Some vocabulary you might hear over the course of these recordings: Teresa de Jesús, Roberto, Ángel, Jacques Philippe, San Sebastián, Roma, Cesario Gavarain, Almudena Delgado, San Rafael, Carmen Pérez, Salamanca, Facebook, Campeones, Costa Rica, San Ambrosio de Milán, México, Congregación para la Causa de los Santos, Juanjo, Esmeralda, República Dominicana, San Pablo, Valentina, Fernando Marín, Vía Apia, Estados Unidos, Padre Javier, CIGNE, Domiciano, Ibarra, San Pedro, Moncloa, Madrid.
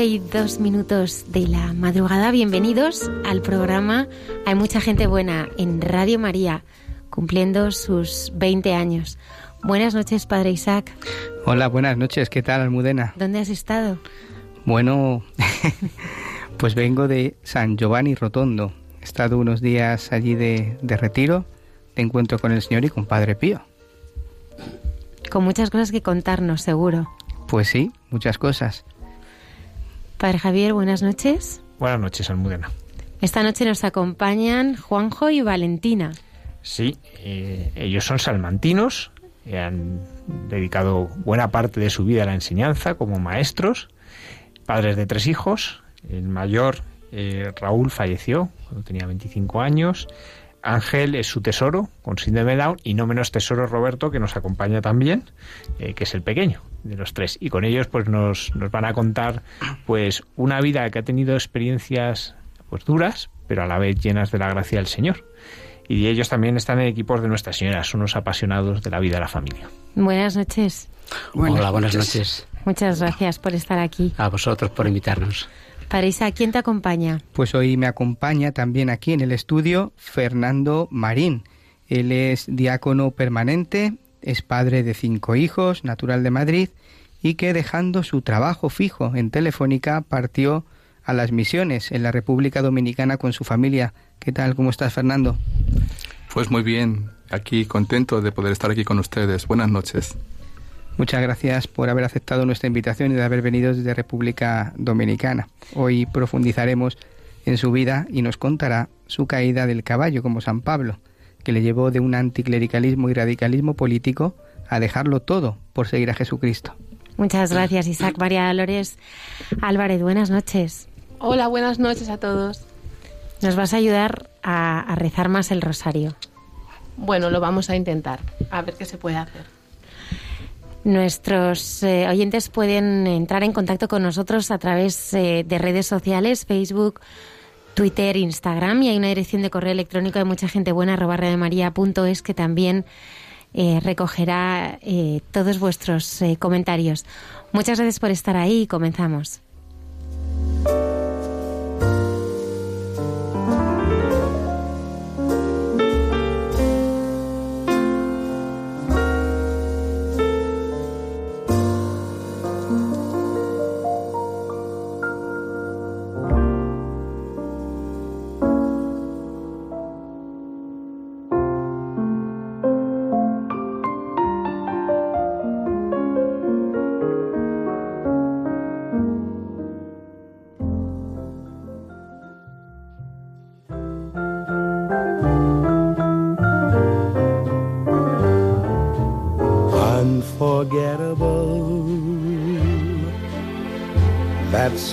Y 2 minutos de la madrugada. Bienvenidos al programa Hay mucha gente buena en Radio María, cumpliendo sus 20 años. Buenas noches, Padre Isaac. Hola, buenas noches. ¿Qué tal, Almudena? ¿Dónde has estado? Bueno, pues vengo de San Giovanni Rotondo. He estado unos días allí de retiro, de encuentro con el Señor y con Padre Pío. Con muchas cosas que contarnos, seguro. Pues sí, muchas cosas. Padre Javier, buenas noches. Buenas noches, Almudena. Esta noche nos acompañan Juanjo y Valentina. Sí, ellos son salmantinos, han dedicado buena parte de su vida a la enseñanza como maestros, padres de 3 hijos. El mayor, Raúl, falleció cuando tenía 25 años. Ángel es su tesoro, con síndrome de Down, y no menos tesoro Roberto, que nos acompaña también, que es el pequeño de los 3. Y con ellos pues nos van a contar pues una vida que ha tenido experiencias pues duras, pero a la vez llenas de la gracia del Señor. Y ellos también están en equipos de Nuestra Señora, son unos apasionados de la vida de la familia. Buenas noches. Hola, buenas noches. Muchas gracias por estar aquí. A vosotros por invitarnos. Parisa, ¿quién te acompaña? Pues hoy me acompaña también aquí en el estudio Fernando Marín. Él es diácono permanente, es padre de 5 hijos, natural de Madrid, y que dejando su trabajo fijo en Telefónica partió a las misiones en la República Dominicana con su familia. ¿Qué tal? ¿Cómo estás, Fernando? Pues muy bien, aquí contento de poder estar aquí con ustedes. Buenas noches. Muchas gracias por haber aceptado nuestra invitación y de haber venido desde República Dominicana. Hoy profundizaremos en su vida y nos contará su caída del caballo, como San Pablo, que le llevó de un anticlericalismo y radicalismo político a dejarlo todo por seguir a Jesucristo. Muchas gracias, Isaac. María Dolores Álvarez, buenas noches. Hola, buenas noches a todos. Nos vas a ayudar a rezar más el rosario. Bueno, lo vamos a intentar, a ver qué se puede hacer. Nuestros oyentes pueden entrar en contacto con nosotros a través de redes sociales, Facebook, Twitter, Instagram, y hay una dirección de correo electrónico de muchagentebuena@radiomaria.es que también recogerá todos vuestros comentarios. Muchas gracias por estar ahí y comenzamos.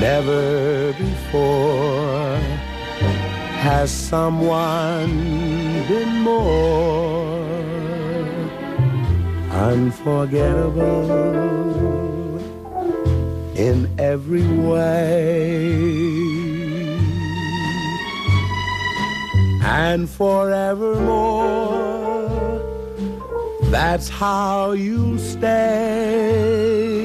never before has someone been more unforgettable in every way and forevermore. That's how you'll stay.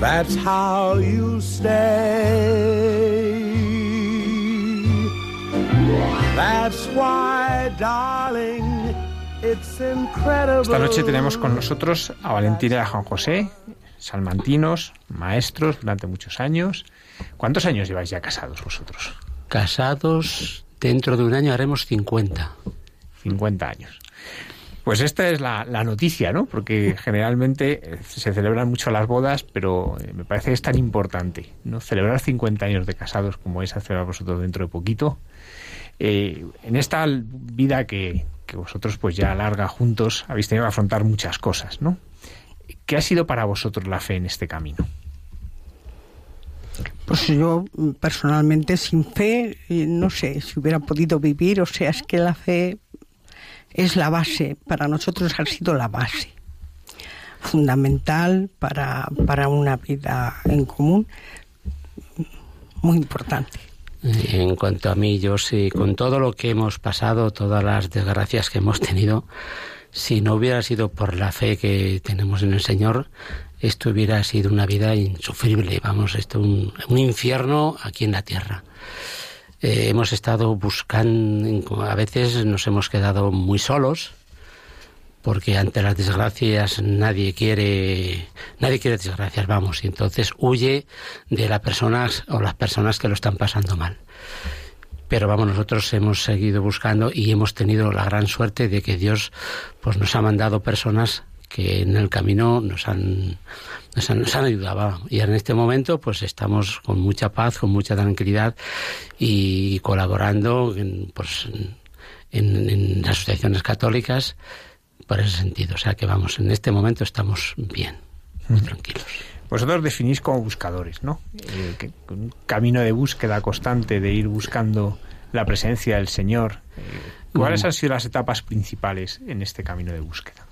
That's how you stay. That's why, darling, it's incredible. Esta noche tenemos con nosotros a Valentina y a Juan José, salmantinos, maestros durante muchos años. ¿Cuántos años lleváis ya casados vosotros? Casados, dentro de un año haremos 50. 50 años. Pues esta es la noticia, ¿no? Porque generalmente se celebran mucho las bodas, pero me parece que es tan importante, ¿no? Celebrar 50 años de casados como vais a celebrar vosotros dentro de poquito. En esta vida que vosotros pues ya larga juntos habéis tenido que afrontar muchas cosas, ¿no? ¿Qué ha sido para vosotros la fe en este camino? Pues yo personalmente sin fe, no sé, si hubiera podido vivir, o sea, es que la fe... es la base, para nosotros ha sido la base fundamental para una vida en común muy importante. En cuanto a mí, yo sí, con todo lo que hemos pasado, todas las desgracias que hemos tenido, si no hubiera sido por la fe que tenemos en el Señor, esto hubiera sido una vida insufrible, vamos, esto un infierno aquí en la tierra. Hemos estado buscando, a veces nos hemos quedado muy solos, porque ante las desgracias nadie quiere desgracias, vamos, y entonces huye de las personas o las personas que lo están pasando mal. Pero vamos, nosotros hemos seguido buscando y hemos tenido la gran suerte de que Dios pues nos ha mandado personas que en el camino nos han ayudado, y en este momento pues estamos con mucha paz, con mucha tranquilidad y colaborando en las asociaciones católicas por ese sentido, o sea que vamos, en este momento estamos bien, muy tranquilos. Vosotros definís como buscadores, ¿no? Un camino de búsqueda constante, de ir buscando la presencia del Señor. ¿Cuáles han sido las etapas principales en este camino de búsqueda?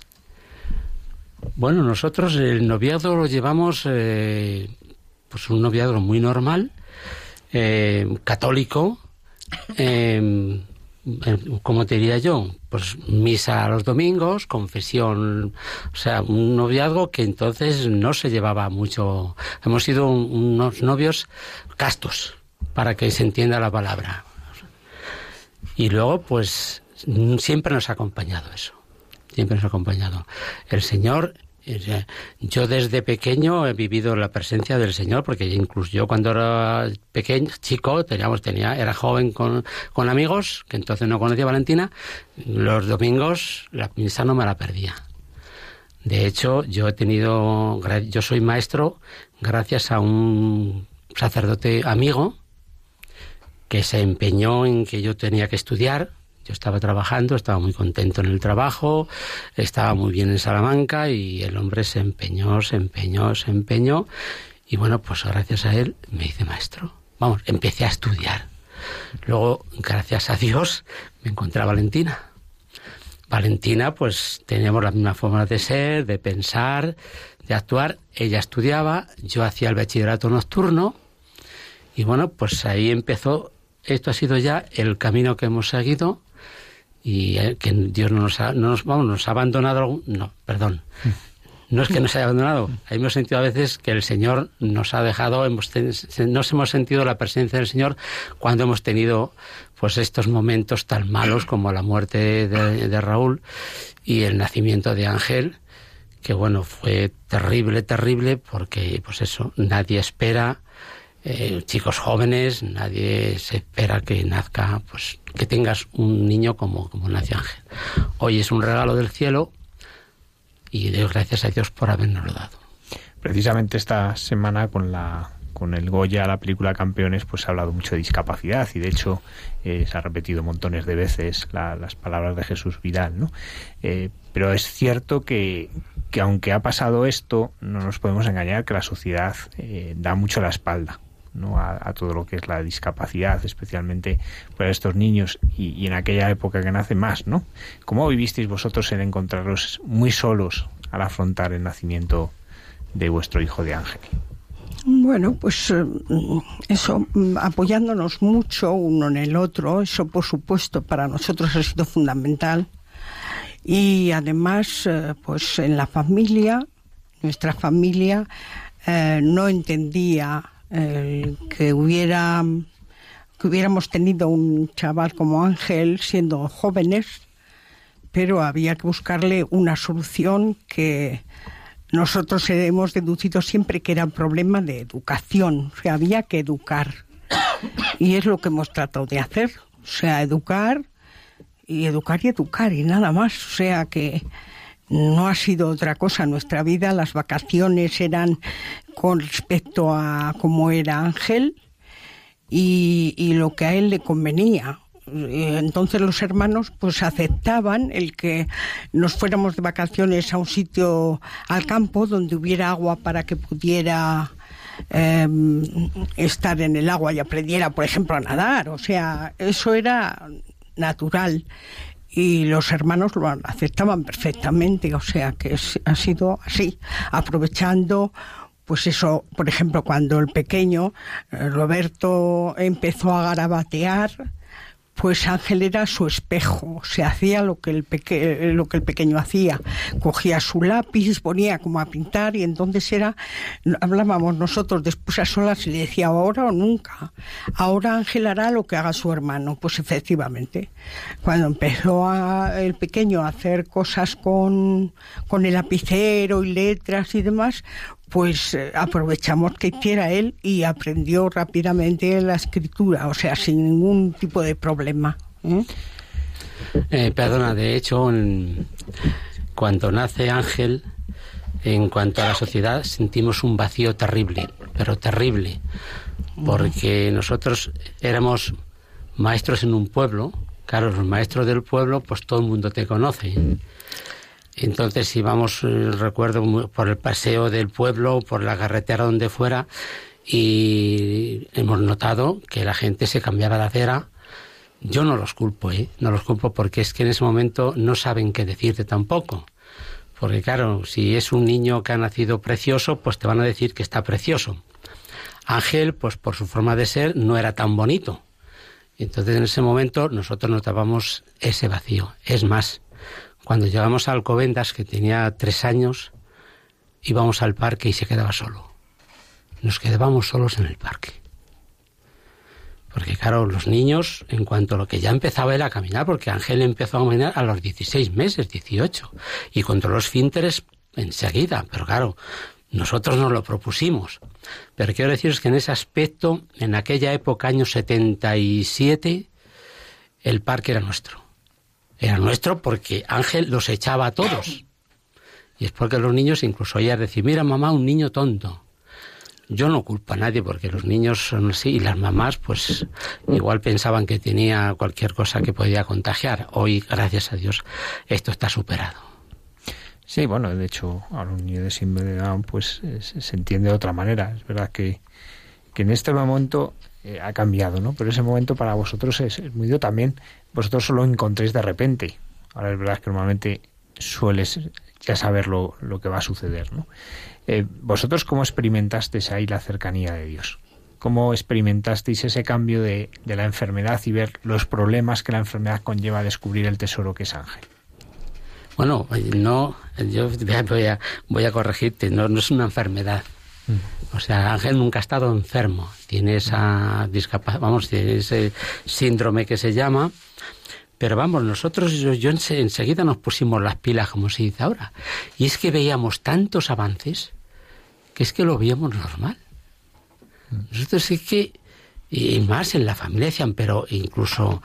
Bueno, nosotros el noviazgo lo llevamos, pues un noviazgo muy normal, católico, ¿cómo te diría yo? Pues misa los domingos, confesión, o sea, un noviazgo que entonces no se llevaba mucho. Hemos sido unos novios castos, para que se entienda la palabra. Y luego, pues, siempre nos ha acompañado eso. El Señor Yo desde pequeño he vivido la presencia del Señor, porque incluso yo cuando era pequeño, chico, era joven con amigos, que entonces no conocía a Valentina, los domingos la misa no me la perdía. De hecho, yo soy maestro gracias a un sacerdote amigo que se empeñó en que yo tenía que estudiar. Yo estaba trabajando, estaba muy contento en el trabajo, estaba muy bien en Salamanca y el hombre se empeñó. Y bueno, pues gracias a él me hice maestro. Vamos, empecé a estudiar. Luego, gracias a Dios, me encontré a Valentina. Valentina, pues teníamos la misma forma de ser, de pensar, de actuar. Ella estudiaba, yo hacía el bachillerato nocturno y bueno, pues ahí empezó. Esto ha sido ya el camino que hemos seguido. Y que Dios no nos ha abandonado. No es que nos haya abandonado. Ahí hemos sentido a veces que el Señor nos ha dejado. Nos hemos sentido la presencia del Señor cuando hemos tenido pues estos momentos tan malos como la muerte de Raúl y el nacimiento de Ángel, que bueno, fue terrible, porque pues eso, nadie espera. Chicos jóvenes, nadie se espera que nazca, pues que tengas un niño como nace Ángel. Hoy es un regalo del cielo y doy gracias a Dios por habernoslo dado. Precisamente esta semana con el Goya, la película Campeones, pues se ha hablado mucho de discapacidad y de hecho se ha repetido montones de veces las palabras de Jesús Vidal, ¿no? Pero es cierto que aunque ha pasado esto, no nos podemos engañar que la sociedad da mucho la espalda, ¿no? a todo lo que es la discapacidad, especialmente para estos niños y en aquella época que nace más, ¿no? ¿Cómo vivisteis vosotros el encontraros muy solos al afrontar el nacimiento de vuestro hijo de Ángel? Bueno, pues eso, apoyándonos mucho uno en el otro, eso por supuesto para nosotros ha sido fundamental. Y además, pues en la familia, nuestra familia no entendía que hubiéramos tenido un chaval como Ángel siendo jóvenes, pero había que buscarle una solución que nosotros hemos deducido siempre que era un problema de educación, o sea, había que educar. Y es lo que hemos tratado de hacer, o sea, educar y nada más, o sea que no ha sido otra cosa. En nuestra vida las vacaciones eran con respecto a cómo era Ángel y lo que a él le convenía. Entonces los hermanos pues aceptaban el que nos fuéramos de vacaciones a un sitio, al campo, donde hubiera agua para que pudiera estar en el agua y aprendiera, por ejemplo, a nadar. O sea, eso era natural y los hermanos lo aceptaban perfectamente, o sea que ha sido así, aprovechando pues eso, por ejemplo cuando el pequeño Roberto empezó a garabatear, pues Ángel era su espejo, o sea, hacía lo que el pequeño hacía, cogía su lápiz, ponía como a pintar y entonces hablábamos nosotros después a solas y le decía ahora o nunca, ahora Ángel hará lo que haga su hermano. Pues efectivamente, cuando empezó el pequeño a hacer cosas con el lapicero y letras y demás, pues aprovechamos que hiciera él y aprendió rápidamente la escritura, o sea, sin ningún tipo de problema. Perdona, de hecho, cuando nace Ángel, en cuanto a la sociedad, sentimos un vacío terrible, porque nosotros éramos maestros en un pueblo, claro, los maestros del pueblo, pues todo el mundo te conoce. Entonces íbamos, recuerdo, por el paseo del pueblo, por la carretera, donde fuera, y hemos notado que la gente se cambiaba de acera. Yo no los culpo, porque es que en ese momento no saben qué decirte tampoco. Porque claro, si es un niño que ha nacido precioso, pues te van a decir que está precioso. Ángel, pues por su forma de ser, no era tan bonito. Entonces en ese momento nosotros notábamos ese vacío. Es más, cuando llegamos a Alcobendas, que tenía 3 años, íbamos al parque y se quedaba solo. Nos quedábamos solos en el parque. Porque claro, los niños, en cuanto a lo que ya empezaba era a caminar, porque Ángel empezó a caminar a los 16 meses, 18, y controló esfínteres enseguida, pero claro, nosotros nos lo propusimos. Pero quiero deciros que en ese aspecto, en aquella época, año 77, el parque era nuestro. Era nuestro porque Ángel los echaba a todos. Y es porque los niños, incluso ellas decían, mira mamá, un niño tonto. Yo no culpo a nadie porque los niños son así y las mamás pues igual pensaban que tenía cualquier cosa que podía contagiar. Hoy, gracias a Dios, esto está superado. Sí, bueno, de hecho, a los niños de síndrome de Down pues se entiende de otra manera. Es verdad que en este momento ha cambiado, ¿no? Pero ese momento para vosotros es muy duro también. Vosotros solo encontréis de repente. Ahora es verdad que normalmente sueles ya saber lo que va a suceder, ¿no? ¿Vosotros cómo experimentasteis ahí la cercanía de Dios? ¿Cómo experimentasteis ese cambio de la enfermedad y ver los problemas que la enfermedad conlleva a descubrir el tesoro que es Ángel? Bueno, no, yo voy a corregirte, no es una enfermedad. O sea, Ángel nunca ha estado enfermo, tiene esa discapacidad, vamos, tiene ese síndrome que se llama. Pero vamos, nosotros, yo enseguida nos pusimos las pilas, como se dice ahora. Y es que veíamos tantos avances que es que lo veíamos normal. Nosotros es que, y más en la familia decían, pero incluso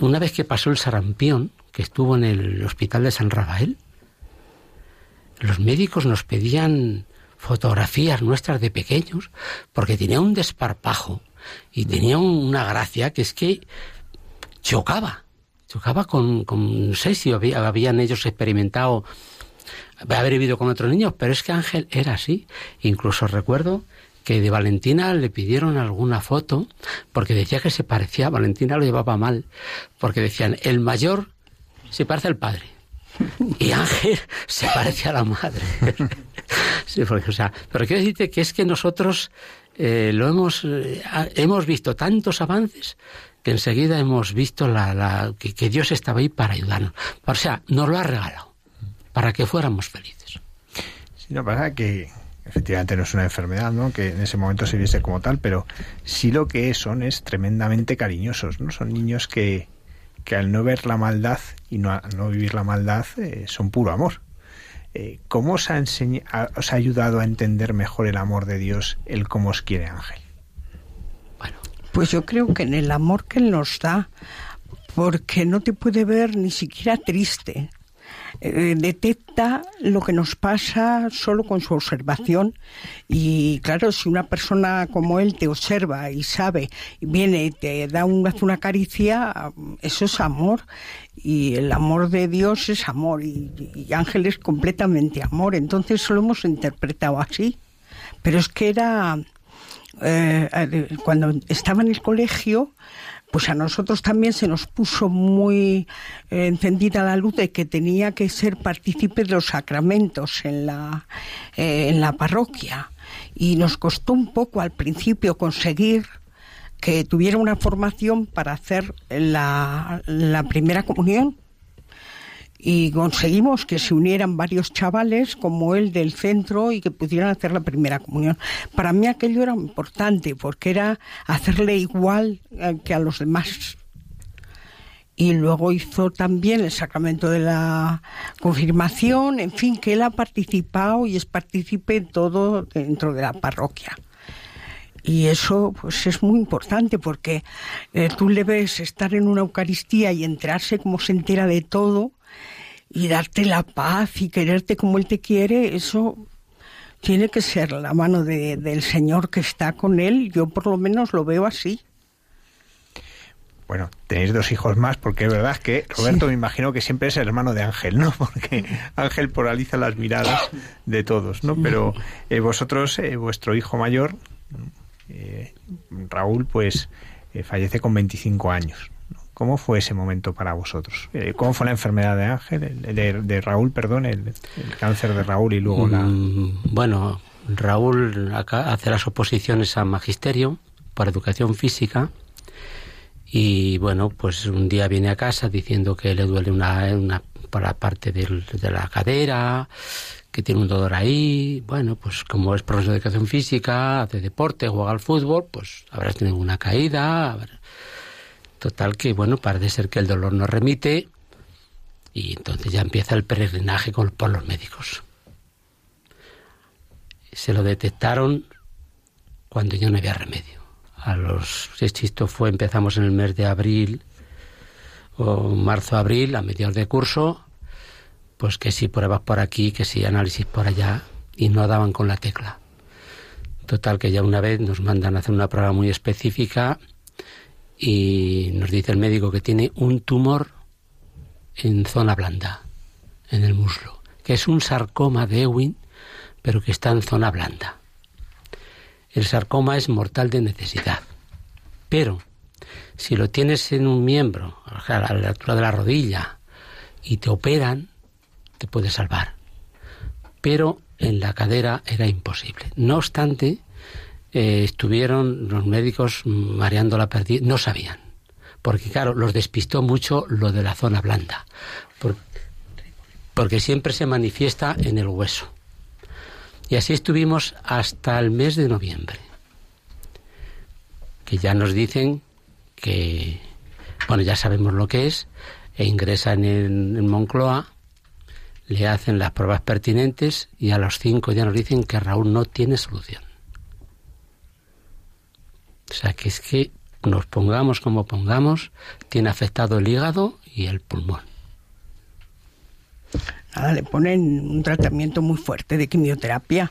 una vez que pasó el sarampión, que estuvo en el hospital de San Rafael, los médicos nos pedían fotografías nuestras de pequeños, porque tenía un desparpajo y tenía una gracia que es que chocaba. Chocaba con no sé si habían ellos experimentado, haber vivido con otros niños, pero es que Ángel era así. Incluso recuerdo que de Valentina le pidieron alguna foto, porque decía que se parecía, Valentina lo llevaba mal, porque decían, el mayor se parece al padre, y Ángel se parece a la madre. Sí, porque, o sea, pero quiero decirte que es que nosotros hemos visto tantos avances, que enseguida hemos visto que Dios estaba ahí para ayudarnos. O sea, nos lo ha regalado, para que fuéramos felices. Sí, lo que pasa es que efectivamente no es una enfermedad, ¿no? Que en ese momento se viese como tal, pero sí lo que son es tremendamente cariñosos, ¿no? Son niños que al no ver la maldad y no vivir la maldad son puro amor. ¿Cómo os ha ayudado a entender mejor el amor de Dios, el cómo os quiere Ángel? Pues yo creo que en el amor que Él nos da, porque no te puede ver ni siquiera triste. Detecta lo que nos pasa solo con su observación. Y claro, si una persona como Él te observa y sabe, y viene y te da hace una caricia, eso es amor. Y el amor de Dios es amor. Y Ángel es completamente amor. Entonces lo hemos interpretado así. Pero es que era... cuando estaba en el colegio, pues a nosotros también se nos puso muy encendida la luz de que tenía que ser partícipe de los sacramentos en la parroquia, y nos costó un poco al principio conseguir que tuviera una formación para hacer la primera comunión, y conseguimos que se unieran varios chavales como él del centro y que pudieran hacer la primera comunión. Para mí aquello era importante porque era hacerle igual que a los demás. Y luego hizo también el sacramento de la confirmación, en fin, que él ha participado y es partícipe en todo dentro de la parroquia. Y eso pues es muy importante porque tú le ves estar en una Eucaristía y enterarse como se entera de todo, y darte la paz y quererte como Él te quiere, eso tiene que ser la mano del Señor que está con Él. Yo por lo menos lo veo así. Bueno, tenéis 2 hijos más, porque es verdad que Roberto, sí, me imagino que siempre es el hermano de Ángel, ¿no? Porque Ángel polariza las miradas de todos, ¿no? Pero vosotros, vuestro hijo mayor, Raúl, pues fallece con 25 años. ¿Cómo fue ese momento para vosotros? ¿Cómo fue la enfermedad de Ángel, de Raúl, perdón, el cáncer de Raúl y luego la...? Bueno, Raúl hace las oposiciones a magisterio por educación física y, bueno, pues un día viene a casa diciendo que le duele una por la parte de la cadera, que tiene un dolor ahí. Bueno, pues como es profesor de educación física, hace deporte, juega al fútbol, pues habrás tenido una caída... Total que, bueno, parece ser que el dolor no remite y entonces ya empieza el peregrinaje por los médicos. se lo detectaron cuando ya no había remedio. A los, esto fue, empezamos en el mes de abril, o marzo-abril, a mediados de curso, pues que si pruebas por aquí, que si análisis por allá, y no daban con la tecla. Total, que ya una vez nos mandan a hacer una prueba muy específica y nos dice el médico que tiene un tumor en zona blanda, en el muslo, que es un sarcoma de Ewing, pero que está en zona blanda. El sarcoma es mortal de necesidad, pero si lo tienes en un miembro, a la altura de la rodilla, y te operan, te puede salvar. Pero en la cadera era imposible. No obstante, estuvieron los médicos mareando la perdiz, no sabían. Porque, claro, los despistó mucho lo de la zona blanda. Porque siempre se manifiesta en el hueso. Y así estuvimos hasta el mes de noviembre. Que ya nos dicen que, bueno, ya sabemos lo que es, e ingresan en Moncloa, le hacen las pruebas pertinentes y a los 5 ya nos dicen que Raúl no tiene solución. O sea, que es que nos pongamos como pongamos, tiene afectado el hígado y el pulmón. Nada, le ponen un tratamiento muy fuerte de quimioterapia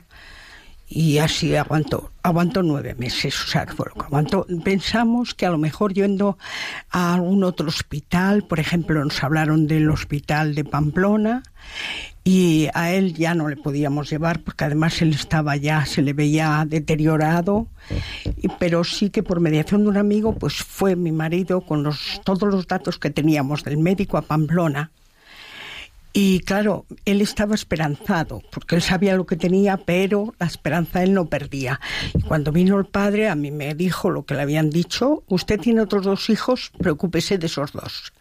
y así aguantó 9 meses. O sea, aguantó. Pensamos que a lo mejor yendo a algún otro hospital, por ejemplo, nos hablaron del hospital de Pamplona y a él ya no le podíamos llevar porque además él estaba ya, se le veía deteriorado, pero sí que por mediación de un amigo, pues fue mi marido con todos los datos que teníamos del médico a Pamplona. Y claro, él estaba esperanzado, porque él sabía lo que tenía, pero la esperanza él no perdía. Y cuando vino el padre, a mí me dijo lo que le habían dicho: usted tiene otros 2 hijos, preocúpese de esos 2.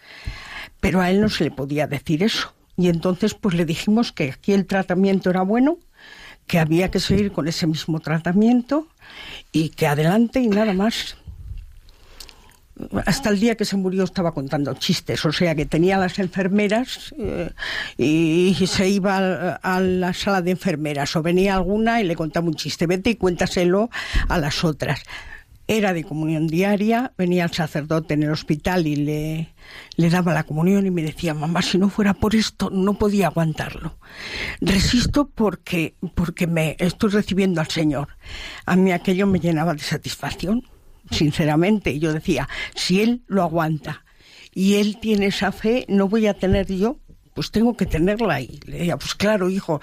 Pero a él no se le podía decir eso. Y entonces pues le dijimos que aquí el tratamiento era bueno, que había que seguir con ese mismo tratamiento y que adelante y nada más. Hasta el día que se murió estaba contando chistes, o sea que tenía las enfermeras y se iba a la sala de enfermeras o venía alguna y le contaba un chiste, vete y cuéntaselo a las otras. Era de comunión diaria, venía el sacerdote en el hospital y le daba la comunión y me decía: mamá, si no fuera por esto no podía aguantarlo. Resisto porque me estoy recibiendo al Señor. A mí aquello me llenaba de satisfacción. Sinceramente, yo decía, si él lo aguanta y él tiene esa fe, no voy a tener yo, pues tengo que tenerla ahí. Le decía, pues claro, hijo,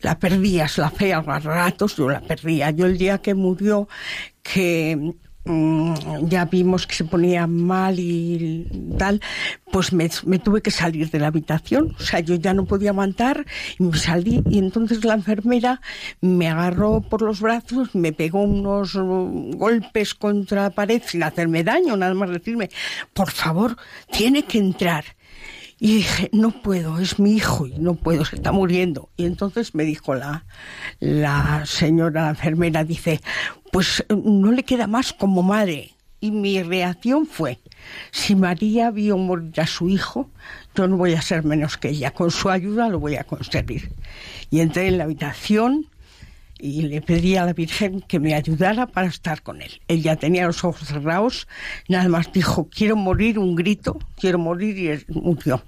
la perdías, la fe a ratos yo la perdía. Yo el día que murió, que ya vimos que se ponía mal y tal, pues me tuve que salir de la habitación, o sea, yo ya no podía aguantar y me salí, y entonces la enfermera me agarró por los brazos, me pegó unos golpes contra la pared sin hacerme daño, nada más decirme, por favor, tiene que entrar. Y dije, no puedo, es mi hijo, y no puedo, se está muriendo. Y entonces me dijo la señora, la enfermera, dice, pues no le queda más como madre. Y mi reacción fue, si María vio morir a su hijo, yo no voy a ser menos que ella, con su ayuda lo voy a conseguir. Y entré en la habitación y le pedí a la Virgen que me ayudara para estar con él. Él ya tenía los ojos cerrados, nada más dijo, quiero morir, un grito, quiero morir, y murió.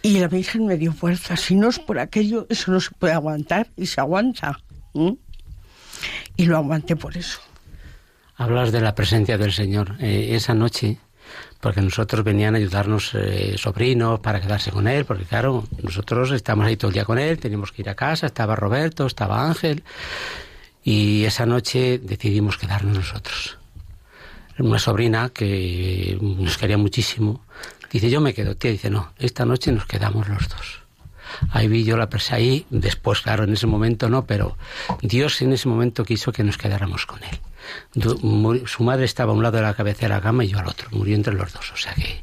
Y la Virgen me dio fuerza, si no es por aquello, eso no se puede aguantar, y se aguanta. ¿Mm? Y lo aguanté por eso. Hablas de la presencia del Señor. Esa noche, porque nosotros venían a ayudarnos sobrinos para quedarse con él, porque claro, nosotros estábamos ahí todo el día con él, teníamos que ir a casa, estaba Roberto, estaba Ángel, y esa noche decidimos quedarnos nosotros. Una sobrina que nos quería muchísimo, dice, yo me quedo, tía, dice, no, esta noche nos quedamos los 2. Ahí vi yo la presa ahí, después, claro, en ese momento no, pero Dios en ese momento quiso que nos quedáramos con él. Su madre estaba a un lado de la cabecera de la cama y yo al otro, murió entre los 2, o sea que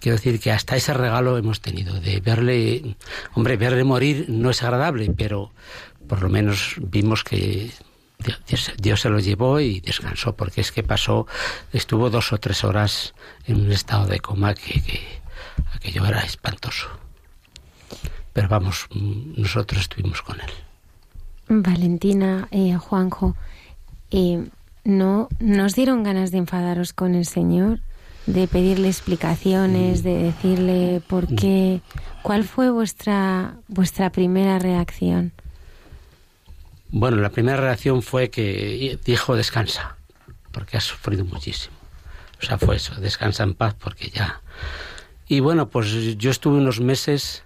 quiero decir que hasta ese regalo hemos tenido de verle, hombre, verle morir no es agradable, pero por lo menos vimos que Dios se lo llevó y descansó, porque es que pasó, estuvo 2 o 3 horas en un estado de coma que aquello era espantoso. Pero vamos, nosotros estuvimos con él. Valentina, Juanjo, ¿no os dieron ganas de enfadaros con el Señor? De pedirle explicaciones, de decirle por qué. ¿Cuál fue vuestra primera reacción? Bueno, la primera reacción fue que dijo: descansa, porque has sufrido muchísimo. O sea, fue eso, descansa en paz, porque ya... Y bueno, pues yo estuve unos meses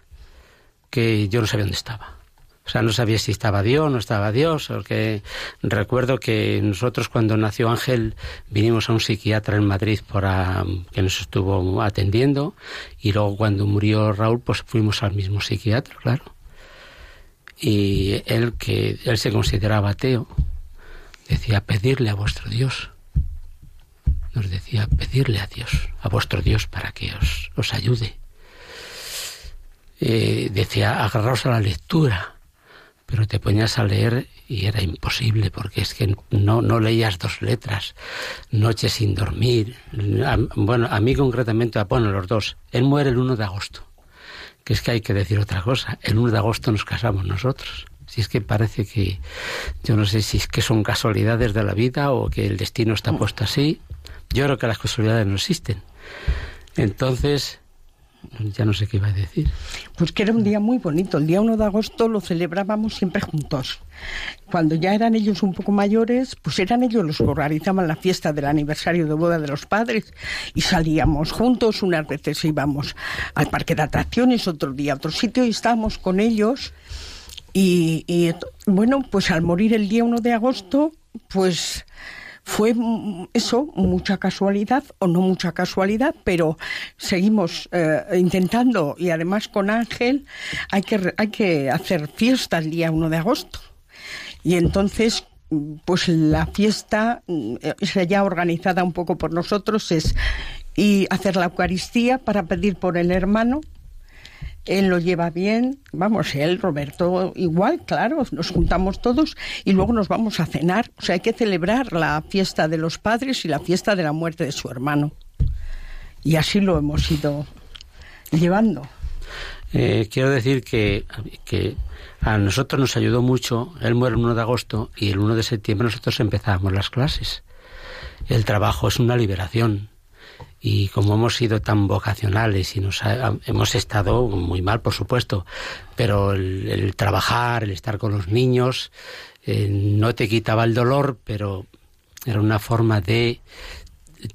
que yo no sabía dónde estaba. O sea, no sabía si estaba Dios, no estaba Dios, porque recuerdo que nosotros cuando nació Ángel vinimos a un psiquiatra en Madrid que nos estuvo atendiendo, y luego cuando murió Raúl, pues fuimos al mismo psiquiatra, claro. Y él se consideraba ateo, decía: pedirle a vuestro Dios. Nos decía: pedirle a Dios, a vuestro Dios, para que os ayude. Decía: agarraos a la lectura. Pero te ponías a leer y era imposible, porque es que no leías dos letras, noches sin dormir. Bueno, a mí concretamente, bueno, los dos. Él muere el 1 de agosto, que es que hay que decir otra cosa. El 1 de agosto nos casamos nosotros. Si es que parece que, yo no sé si es que son casualidades de la vida o que el destino está puesto así. Yo creo que las casualidades no existen. Entonces... ya no sé qué iba a decir. Pues que era un día muy bonito. El día 1 de agosto lo celebrábamos siempre juntos. Cuando ya eran ellos un poco mayores, pues eran ellos los que organizaban la fiesta del aniversario de boda de los padres, y salíamos juntos. Unas veces íbamos al parque de atracciones, otro día a otro sitio, y estábamos con ellos. Y bueno, pues al morir el día 1 de agosto, pues... fue eso, mucha casualidad o no mucha casualidad, pero seguimos intentando, y además con Ángel hay que hacer fiesta el día 1 de agosto. Y entonces, pues la fiesta es ya organizada un poco por nosotros, es y hacer la Eucaristía para pedir por el hermano. Él lo lleva bien, vamos, él, Roberto, igual, claro, nos juntamos todos y luego nos vamos a cenar. O sea, hay que celebrar la fiesta de los padres y la fiesta de la muerte de su hermano. Y así lo hemos ido llevando. Quiero decir que a nosotros nos ayudó mucho. Él muere el 1 de agosto y el 1 de septiembre nosotros empezábamos las clases. El trabajo es una liberación. Y como hemos sido tan vocacionales y hemos estado muy mal, por supuesto, pero el trabajar, el estar con los niños, no te quitaba el dolor, pero era una forma de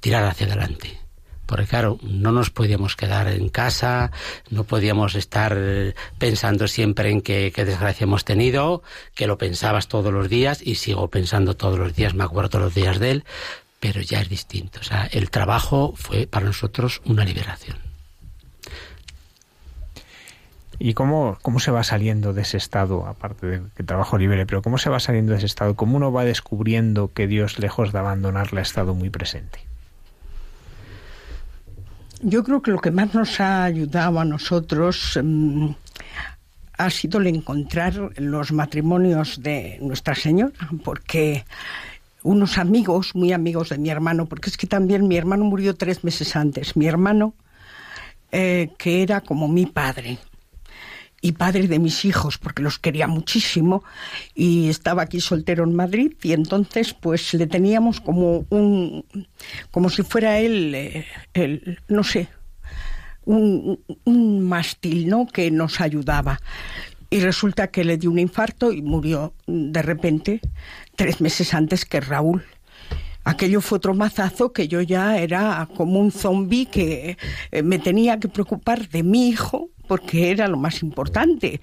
tirar hacia adelante. Porque claro, no nos podíamos quedar en casa, no podíamos estar pensando siempre en qué desgracia hemos tenido, que lo pensabas todos los días, y sigo pensando todos los días, me acuerdo todos los días de él. Pero ya es distinto. O sea, el trabajo fue para nosotros una liberación. ¿Y cómo se va saliendo de ese estado, aparte de que trabajo libre, pero cómo se va saliendo de ese estado? ¿Cómo uno va descubriendo que Dios, lejos de abandonarle, ha estado muy presente? Yo creo que lo que más nos ha ayudado a nosotros ha sido el encontrar los matrimonios de Nuestra Señora, porque... unos amigos, muy amigos de mi hermano, porque es que también mi hermano murió 3 meses antes. Mi hermano, que era como mi padre, y padre de mis hijos, porque los quería muchísimo, y estaba aquí soltero en Madrid, y entonces pues le teníamos como si fuera él, no sé, un mástil, ¿no?, que nos ayudaba. Y resulta que le dio un infarto y murió de repente 3 meses antes que Raúl. Aquello fue otro mazazo, que yo ya era como un zombi, que me tenía que preocupar de mi hijo porque era lo más importante.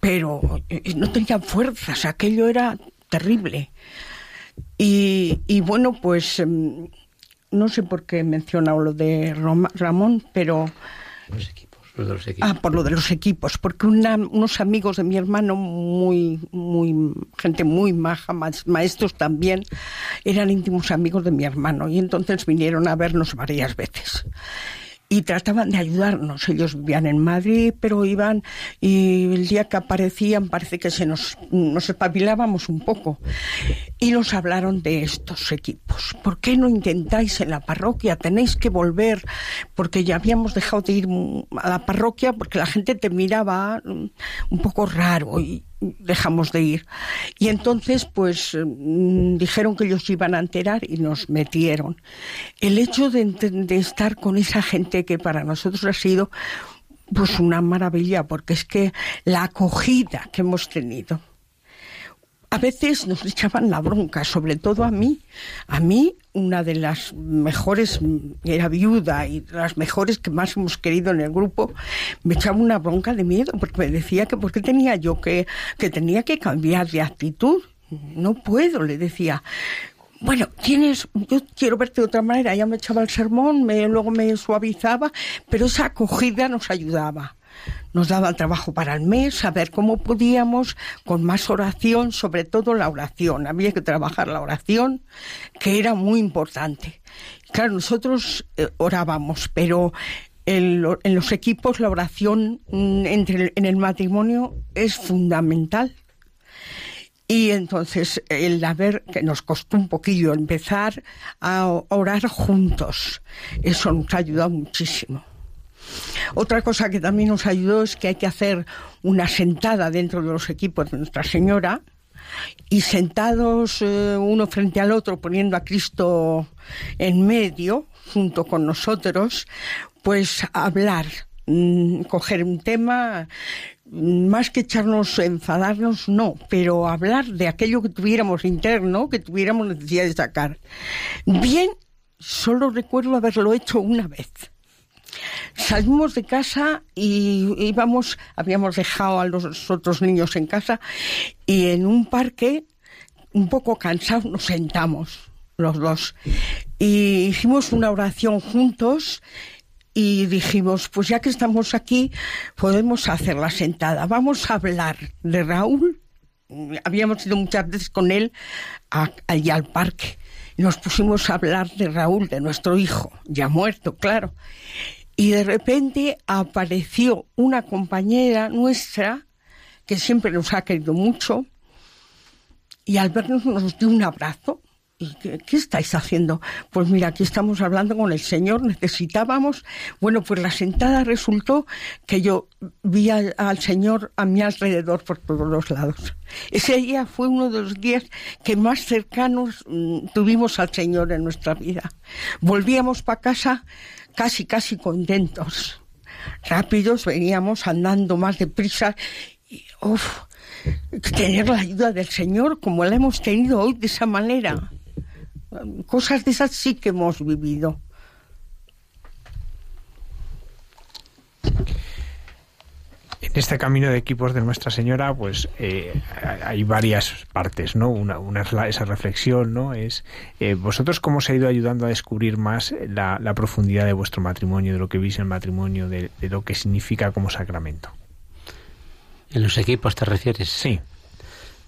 Pero no tenía fuerzas, aquello era terrible. Y bueno, pues no sé por qué he mencionado lo de Ramón, pero... por lo de los equipos, porque unos amigos de mi hermano, muy gente muy maja, maestros también, eran íntimos amigos de mi hermano, y entonces vinieron a vernos varias veces y trataban de ayudarnos. Ellos vivían en Madrid, pero iban, y el día que aparecían parece que nos espabilábamos un poco, y nos hablaron de estos equipos. ¿Por qué no intentáis en la parroquia? Tenéis que volver, porque ya habíamos dejado de ir a la parroquia porque la gente te miraba un poco raro, y dejamos de ir. Y entonces, pues, dijeron que ellos iban a enterar y nos metieron. El hecho de estar con esa gente que para nosotros ha sido, pues, una maravilla, porque es que la acogida que hemos tenido. A veces nos echaban la bronca, sobre todo a mí. A mí, una de las mejores, era viuda, y de las mejores que más hemos querido en el grupo, me echaba una bronca de miedo, porque me decía que por qué tenía yo que tenía que cambiar de actitud. No puedo, le decía. Bueno, yo quiero verte de otra manera. Ya me echaba el sermón, luego me suavizaba, pero esa acogida nos ayudaba. Nos daban trabajo para el mes, a ver cómo podíamos, con más oración, sobre todo la oración. Había que trabajar la oración, que era muy importante. Claro, nosotros orábamos, pero en los equipos la oración en el matrimonio es fundamental. Y entonces que nos costó un poquillo empezar a orar juntos. Eso nos ha ayudado muchísimo. Otra cosa que también nos ayudó es que hay que hacer una sentada dentro de los equipos de Nuestra Señora, y sentados uno frente al otro, poniendo a Cristo en medio, junto con nosotros, pues hablar, coger un tema, más que echarnos, enfadarnos, no, pero hablar de aquello que tuviéramos interno, que tuviéramos necesidad de sacar. Bien, solo recuerdo haberlo hecho una vez. Salimos de casa y habíamos dejado a los otros niños en casa, y en un parque, un poco cansados, nos sentamos los dos y hicimos una oración juntos, y dijimos, pues ya que estamos aquí podemos hacer la sentada, vamos a hablar de Raúl. Habíamos ido muchas veces con él allá al parque, y nos pusimos a hablar de Raúl, de nuestro hijo, ya muerto, claro. Y de repente apareció una compañera nuestra que siempre nos ha querido mucho, y al vernos nos dio un abrazo. ¿Y qué estáis haciendo? Pues mira, aquí estamos hablando con el Señor, necesitábamos... Bueno, pues la sentada resultó que yo vi al Señor a mi alrededor por todos los lados. Ese día fue uno de los días que más cercanos tuvimos al Señor en nuestra vida. Volvíamos para casa casi contentos. Rápidos, veníamos andando más deprisa. Y, tener la ayuda del Señor como la hemos tenido hoy, de esa manera. Cosas de esas sí que hemos vivido. En este camino de equipos de Nuestra Señora, pues hay varias partes, ¿no? Una es esa reflexión, ¿no? Es vosotros cómo os ha ido ayudando a descubrir más la profundidad de vuestro matrimonio, de lo que vivís en el matrimonio, de lo que significa como sacramento. ¿En los equipos te refieres? Sí.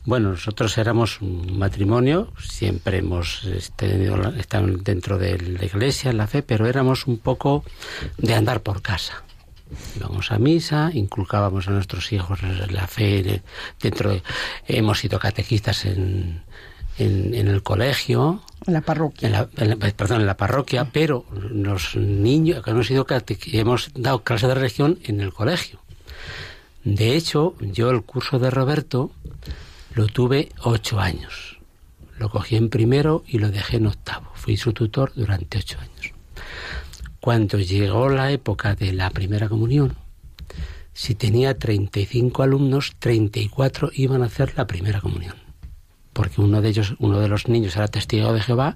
Bueno, nosotros éramos un matrimonio, siempre hemos estado dentro de la iglesia, en la fe, pero éramos un poco de andar por casa. Íbamos a misa, inculcábamos a nuestros hijos la fe, hemos sido catequistas en el colegio. En la parroquia. En la parroquia, pero los niños, hemos dado clase de religión en el colegio. De hecho, yo el curso de Roberto lo tuve 8 años. Lo cogí en primero y lo dejé en octavo. Fui su tutor durante 8 años. Cuando llegó la época de la primera comunión, si tenía 35 alumnos, 34 iban a hacer la primera comunión. Porque uno de los niños era testigo de Jehová.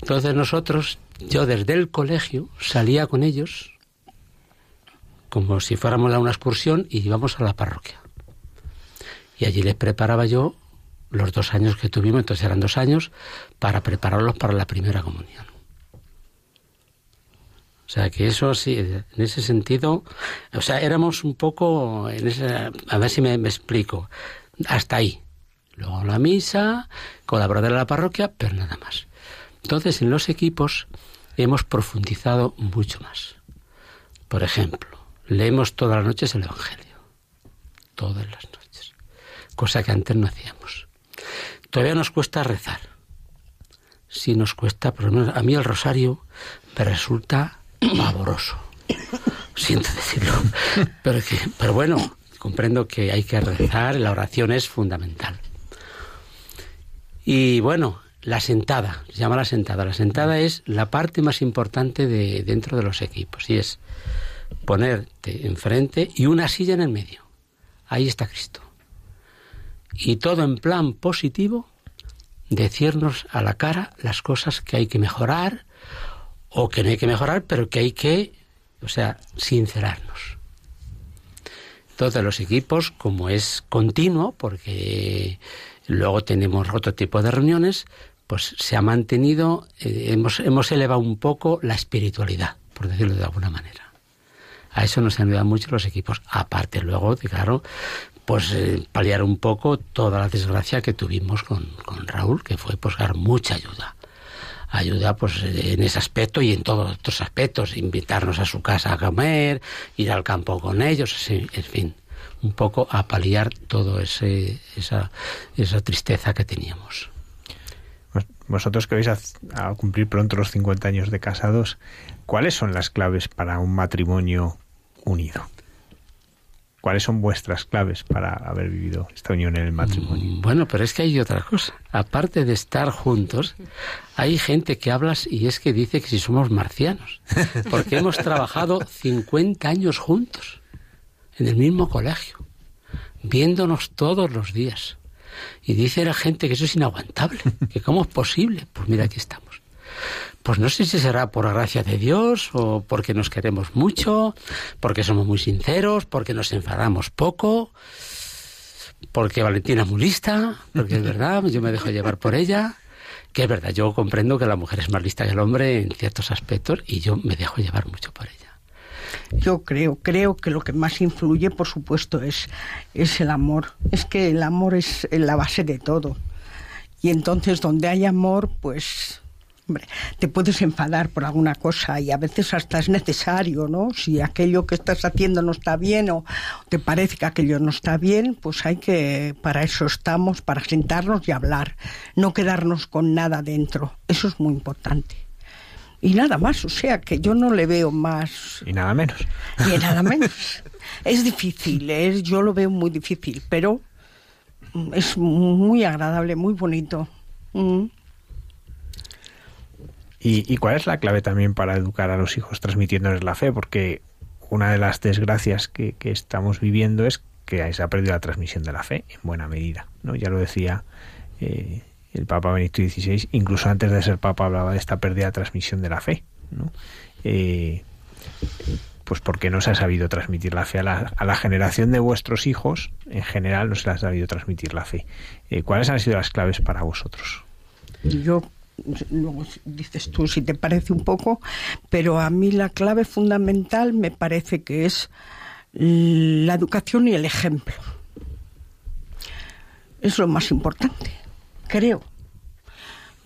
Entonces yo desde el colegio salía con ellos como si fuéramos a una excursión, y íbamos a la parroquia. Y allí les preparaba yo los 2 años que tuvimos, entonces eran 2 años, para prepararlos para la primera comunión. O sea, que eso sí, en ese sentido... O sea, éramos un poco... a ver si me explico. Hasta ahí. Luego la misa, colaborar en la parroquia, pero nada más. Entonces, en los equipos hemos profundizado mucho más. Por ejemplo, leemos todas las noches el Evangelio, todas las noches, cosa que antes no hacíamos. Todavía nos cuesta rezar, sí nos cuesta, por lo menos a mí el rosario me resulta pavoroso, siento decirlo, pero bueno, comprendo que hay que rezar, la oración es fundamental. Y bueno, la sentada, se llama la sentada. La sentada es la parte más importante de dentro de los equipos, y es ponerte enfrente y una silla en el medio. Ahí está Cristo. Y todo en plan positivo, decirnos a la cara las cosas que hay que mejorar o que no hay que mejorar, pero que hay que, o sea, sincerarnos. Entonces los equipos, como es continuo, porque luego tenemos otro tipo de reuniones, pues se ha mantenido, hemos elevado un poco la espiritualidad, por decirlo de alguna manera. A eso nos han ayudado mucho los equipos. Aparte luego, claro, pues paliar un poco toda la desgracia que tuvimos con Raúl, que fue pues dar mucha ayuda. Ayuda pues en ese aspecto y en todos otros aspectos, invitarnos a su casa a comer, ir al campo con ellos, así, en fin, un poco a paliar todo esa tristeza que teníamos. Vosotros que vais a cumplir pronto los 50 años de casados, ¿cuáles son las claves para un matrimonio unido? ¿Cuáles son vuestras claves para haber vivido esta unión en el matrimonio? Bueno, pero es que hay otra cosa. Aparte de estar juntos, hay gente que hablas y es que dice que si somos marcianos, porque hemos trabajado 50 años juntos, en el mismo colegio, viéndonos todos los días. Y dice la gente que eso es inaguantable, que cómo es posible. Pues mira, aquí estamos. Pues no sé si será por la gracia de Dios o porque nos queremos mucho, porque somos muy sinceros, porque nos enfadamos poco, porque Valentina es muy lista, porque es verdad, yo me dejo llevar por ella, que es verdad, yo comprendo que la mujer es más lista que el hombre en ciertos aspectos y yo me dejo llevar mucho por ella. Yo creo que lo que más influye, por supuesto, es el amor. Es que el amor es la base de todo. Y entonces, donde hay amor, pues, hombre, te puedes enfadar por alguna cosa y a veces hasta es necesario, ¿no? Si aquello que estás haciendo no está bien o te parece que aquello no está bien, pues hay que, para eso estamos, para sentarnos y hablar. No quedarnos con nada dentro. Eso es muy importante. Y nada más, o sea, que yo no le veo más... Y nada menos. Y nada menos. Es difícil, yo lo veo muy difícil, pero es muy agradable, muy bonito. Mm. ¿Y cuál es la clave también para educar a los hijos transmitiéndoles la fe? Porque una de las desgracias que estamos viviendo es que se ha perdido la transmisión de la fe en buena medida, ¿no? Ya lo decía... el Papa Benedicto XVI, incluso antes de ser Papa, hablaba de esta pérdida de transmisión de la fe, ¿no? Pues porque no se ha sabido transmitir la fe a la generación de vuestros hijos, en general no se les ha sabido transmitir la fe. ¿Cuáles han sido las claves para vosotros? Yo, luego dices tú si te parece un poco, pero a mí la clave fundamental me parece que es la educación y el ejemplo. Es lo más importante. Creo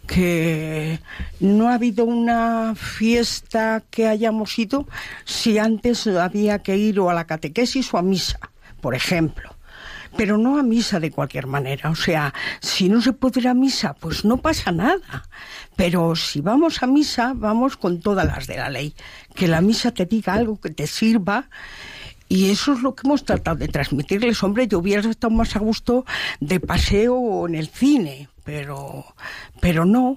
que no ha habido una fiesta que hayamos ido si antes había que ir o a la catequesis o a misa, por ejemplo. Pero no a misa de cualquier manera. O sea, si no se puede ir a misa, pues no pasa nada. Pero si vamos a misa, vamos con todas las de la ley. Que la misa te diga algo que te sirva. Y eso es lo que hemos tratado de transmitirles. Hombre, yo hubiera estado más a gusto de paseo o en el cine, pero no.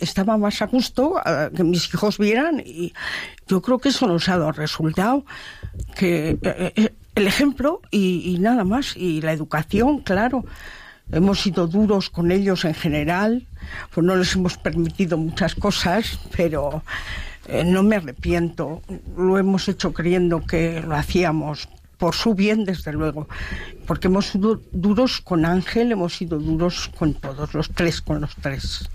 Estaba más a gusto a que mis hijos vieran y yo creo que eso nos ha dado resultado. Que el ejemplo y nada más. Y la educación, claro. Hemos sido duros con ellos en general. Pues no les hemos permitido muchas cosas, pero... no me arrepiento, lo hemos hecho creyendo que lo hacíamos por su bien, desde luego, porque hemos sido duros con Ángel, hemos sido duros con todos, con los tres.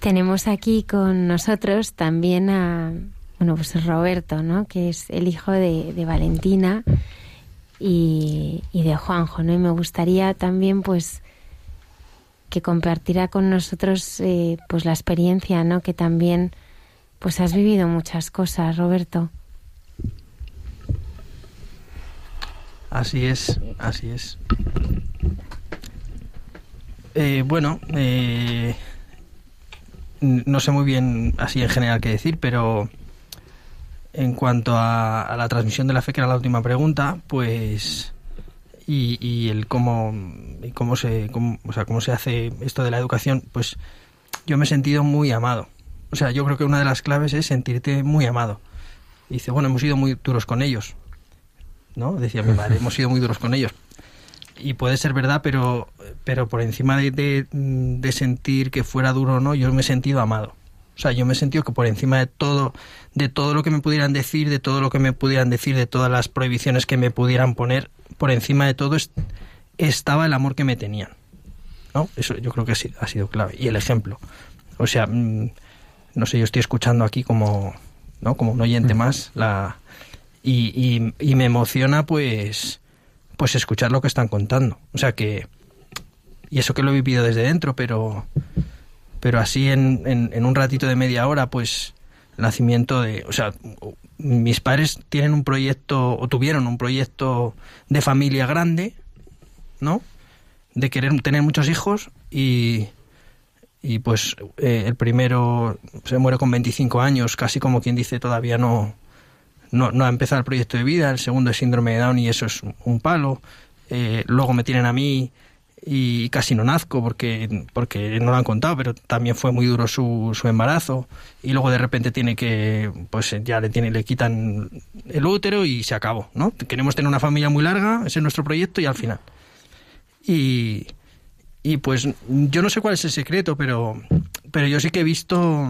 Tenemos aquí con nosotros también a Roberto, ¿no? Que es el hijo de Valentina y de Juanjo, ¿no? Y me gustaría también, pues, que compartirá con nosotros pues la experiencia, ¿no? Que también pues has vivido muchas cosas, Roberto. Así es. No sé muy bien así en general qué decir, pero En cuanto a la transmisión de la fe, que era la última pregunta, pues y el cómo se hace esto de la educación, pues yo me he sentido muy amado. O sea, yo creo que una de las claves es sentirte muy amado. Y dice, bueno, hemos sido muy duros con ellos, ¿no? Decía mi madre, hemos sido muy duros con ellos. Y puede ser verdad, pero por encima de sentir que fuera duro o no, yo me he sentido amado. O sea, yo me he sentido que por encima de todo lo que me pudieran decir, de todo lo que me pudieran decir, de todas las prohibiciones que me pudieran poner, por encima de todo estaba el amor que me tenían, ¿no? Eso yo creo que ha sido clave. Y el ejemplo. O sea, no sé, yo estoy escuchando aquí como, ¿no?, como un oyente más y me emociona pues escuchar lo que están contando. O sea que... Y eso que lo he vivido desde dentro, pero así en un ratito de media hora, pues el nacimiento de... O sea, mis padres tienen un proyecto, o tuvieron un proyecto de familia grande, ¿no? De querer tener muchos hijos y pues el primero se muere con 25 años, casi como quien dice todavía no ha empezado el proyecto de vida. El segundo es síndrome de Down y eso es un palo. Luego me tienen a mí... y casi no nazco porque no lo han contado, pero también fue muy duro su embarazo. Y luego de repente tiene que, pues ya le quitan el útero y se acabó, ¿no? Queremos tener una familia muy larga, ese es nuestro proyecto, y al final y pues yo no sé cuál es el secreto, pero yo sí que he visto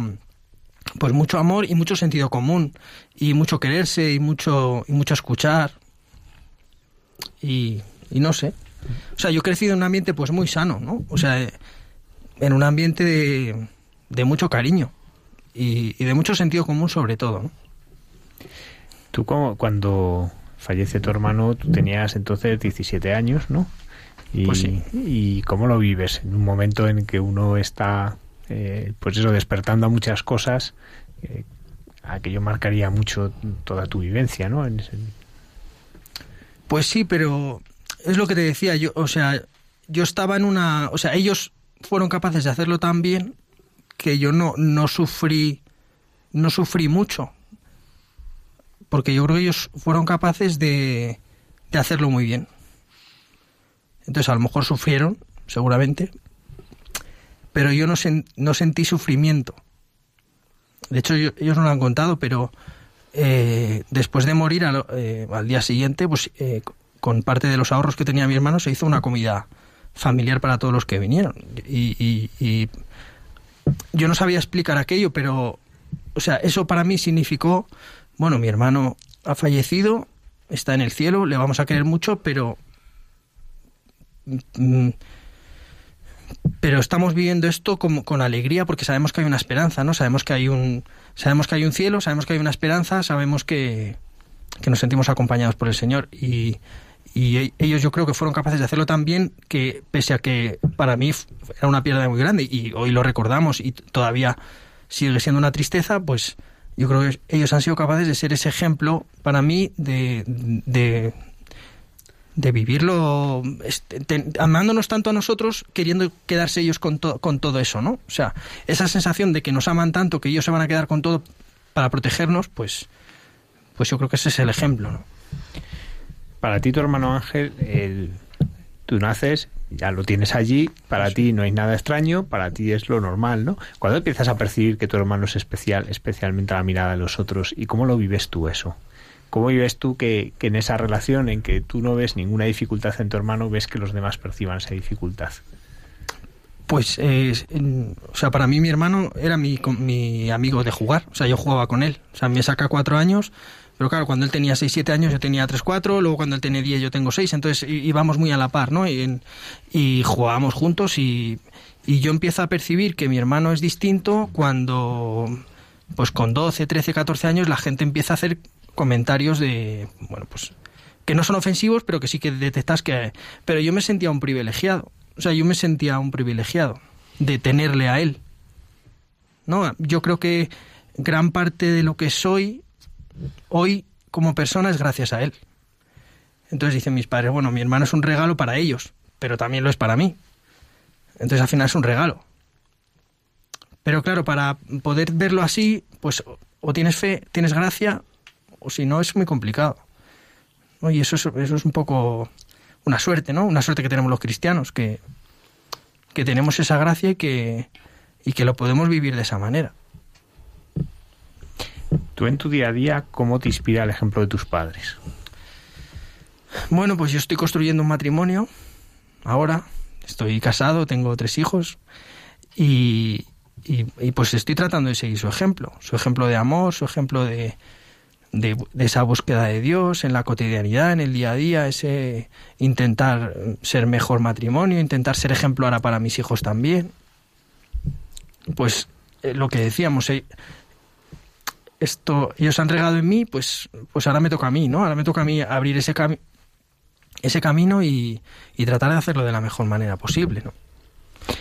pues mucho amor y mucho sentido común y mucho quererse y mucho escuchar y no sé. O sea, yo he crecido en un ambiente pues muy sano, ¿no? O sea, en un ambiente de mucho cariño y de mucho sentido común sobre todo, ¿no? Tú cuando fallece tu hermano, tú tenías entonces 17 años, ¿no? Y, pues sí. ¿Y cómo lo vives? En un momento en que uno está, pues eso, despertando a muchas cosas, aquello marcaría mucho toda tu vivencia, ¿no? Pues sí, pero... Es lo que te decía, yo estaba en una... O sea, ellos fueron capaces de hacerlo tan bien que yo no sufrí mucho. Porque yo creo que ellos fueron capaces de hacerlo muy bien. Entonces, a lo mejor sufrieron, seguramente, pero yo no sentí sufrimiento. De hecho, ellos no lo han contado, pero después de morir al día siguiente, pues... con parte de los ahorros que tenía mi hermano se hizo una comida familiar para todos los que vinieron y yo no sabía explicar aquello, pero o sea, eso para mí significó, bueno, mi hermano ha fallecido, está en el cielo, le vamos a querer mucho, pero estamos viviendo esto con alegría porque sabemos que hay una esperanza, ¿no? Sabemos que hay un cielo, sabemos que hay una esperanza, sabemos que nos sentimos acompañados por el Señor y ellos yo creo que fueron capaces de hacerlo tan bien que, pese a que para mí era una pérdida muy grande y hoy lo recordamos y todavía sigue siendo una tristeza, pues yo creo que ellos han sido capaces de ser ese ejemplo para mí de vivirlo, amándonos tanto a nosotros, queriendo quedarse ellos con todo eso, ¿no? O sea, esa sensación de que nos aman tanto que ellos se van a quedar con todo para protegernos, pues yo creo que ese es el ejemplo, ¿no? Para ti, tu hermano Ángel, tú naces, ya lo tienes allí, para ti no hay nada extraño, para ti es lo normal, ¿no? ¿Cuándo empiezas a percibir que tu hermano es especial, especialmente a la mirada de los otros? ¿Y cómo lo vives tú eso? ¿Cómo vives tú que en esa relación en que tú no ves ninguna dificultad en tu hermano, ves que los demás perciban esa dificultad? Pues, o sea, para mí mi hermano era mi amigo de jugar, o sea, yo jugaba con él, o sea, me saca 4 años... Pero claro, cuando él tenía 6, 7 años yo tenía 3, 4, luego cuando él tenía 10 yo tengo 6, entonces íbamos muy a la par, ¿no? Y jugábamos juntos y yo empiezo a percibir que mi hermano es distinto cuando, pues con 12, 13, 14 años la gente empieza a hacer comentarios de, bueno, pues que no son ofensivos, pero que sí que detectas que... Pero yo me sentía un privilegiado, o sea, yo me sentía un privilegiado de tenerle a él, ¿no? Yo creo que gran parte de lo que soy... hoy como persona es gracias a él. Entonces dicen mis padres, bueno, mi hermano es un regalo para ellos, pero también lo es para mí. Entonces al final es un regalo. Pero claro, para poder verlo así, pues o tienes fe, tienes gracia o si no es muy complicado. ¿No? Y eso es un poco una suerte, ¿no? Una suerte que tenemos los cristianos, que tenemos esa gracia y que lo podemos vivir de esa manera. Tú en tu día a día, ¿cómo te inspira el ejemplo de tus padres? Bueno, pues yo estoy construyendo un matrimonio ahora, estoy casado, tengo 3 hijos y pues estoy tratando de seguir su ejemplo de amor, su ejemplo de esa búsqueda de Dios en la cotidianidad, en el día a día, ese intentar ser mejor matrimonio, intentar ser ejemplo ahora para mis hijos también. Pues lo que decíamos, esto ellos han regado en mí, pues ahora me toca a mí, ¿no? Ahora me toca a mí abrir ese camino y tratar de hacerlo de la mejor manera posible, ¿no?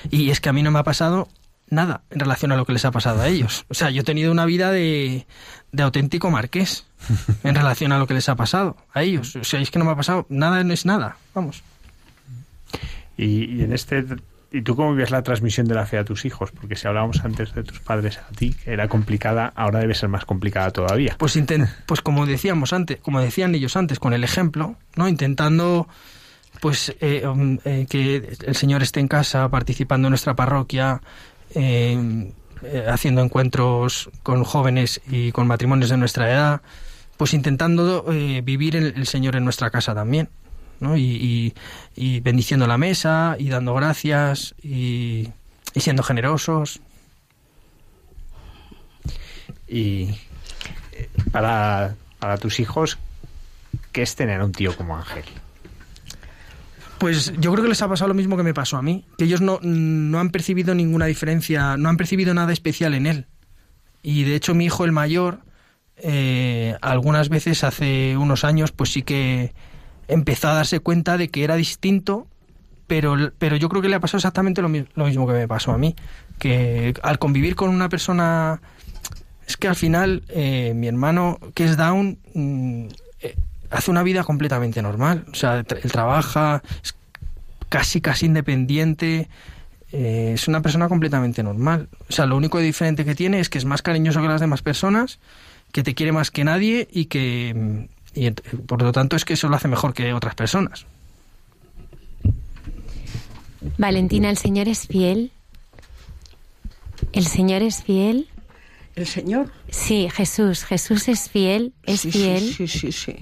Y es que a mí no me ha pasado nada en relación a lo que les ha pasado a ellos. O sea, yo he tenido una vida de auténtico marqués en relación a lo que les ha pasado a ellos. O sea, es que no me ha pasado nada, no es nada, vamos. Y en este... ¿Y tú cómo vives la transmisión de la fe a tus hijos? Porque si hablábamos antes de tus padres a ti, que era complicada, ahora debe ser más complicada todavía. Pues como decían ellos antes, con el ejemplo, ¿no? Intentando pues que el Señor esté en casa, participando en nuestra parroquia, haciendo encuentros con jóvenes y con matrimonios de nuestra edad, pues intentando vivir el Señor en nuestra casa también, ¿no? Y bendiciendo la mesa y dando gracias y siendo generosos. Y para tus hijos, ¿qué es tener a un tío como Ángel? Pues yo creo que les ha pasado lo mismo que me pasó a mí, que ellos no han percibido ninguna diferencia, no han percibido nada especial en él. Y de hecho mi hijo, el mayor, algunas veces hace unos años pues sí que empezó a darse cuenta de que era distinto, pero yo creo que le ha pasado exactamente lo mismo que me pasó a mí, que al convivir con una persona... Es que al final mi hermano, que es Down, hace una vida completamente normal. O sea, él trabaja, es casi independiente, es una persona completamente normal. O sea, lo único diferente que tiene es que es más cariñoso que las demás personas, que te quiere más que nadie y por lo tanto es que eso lo hace mejor que otras personas. Valentina, ¿el Señor es fiel? ¿El Señor es fiel? ¿El Señor? Sí, Jesús es fiel, fiel. Sí.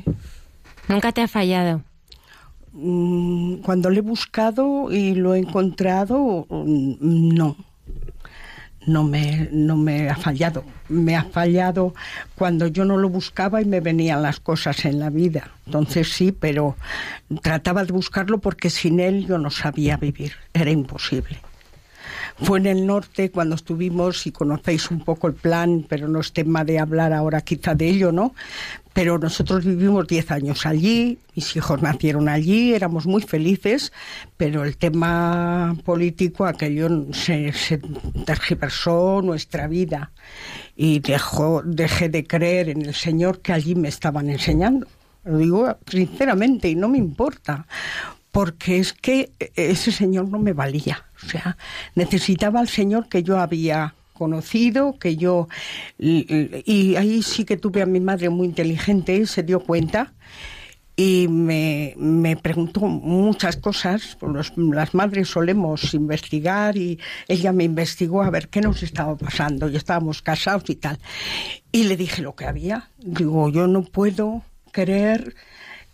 ¿Nunca te ha fallado? Cuando lo he buscado y lo he encontrado, no. No me ha fallado. Me ha fallado cuando yo no lo buscaba y me venían las cosas en la vida. Entonces sí, pero trataba de buscarlo porque sin él yo no sabía vivir. Era imposible. Fue en el norte cuando estuvimos, y conocéis un poco el plan, pero no es tema de hablar ahora quizá de ello, ¿no? Pero nosotros vivimos 10 años allí, mis hijos nacieron allí, éramos muy felices, pero el tema político, aquello se tergiversó nuestra vida y dejé de creer en el Señor que allí me estaban enseñando. Lo digo sinceramente y no me importa, porque es que ese Señor no me valía. O sea, necesitaba al Señor que yo había conocido, y ahí sí que tuve a mi madre muy inteligente, se dio cuenta y me preguntó muchas cosas. Las madres solemos investigar y ella me investigó a ver qué nos estaba pasando, y estábamos casados y tal, y le dije lo que había. Digo, yo no puedo creer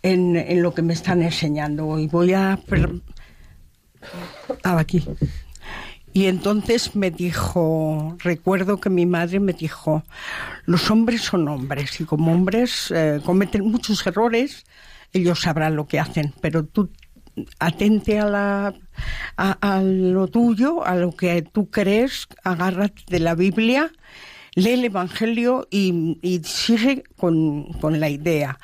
en lo que me están enseñando y voy a... Estaba aquí. Y entonces me dijo, recuerdo que mi madre me dijo, los hombres son hombres y como hombres cometen muchos errores, ellos sabrán lo que hacen, pero tú atente a lo tuyo, a lo que tú crees, agárrate de la Biblia, lee el Evangelio y sigue con la idea.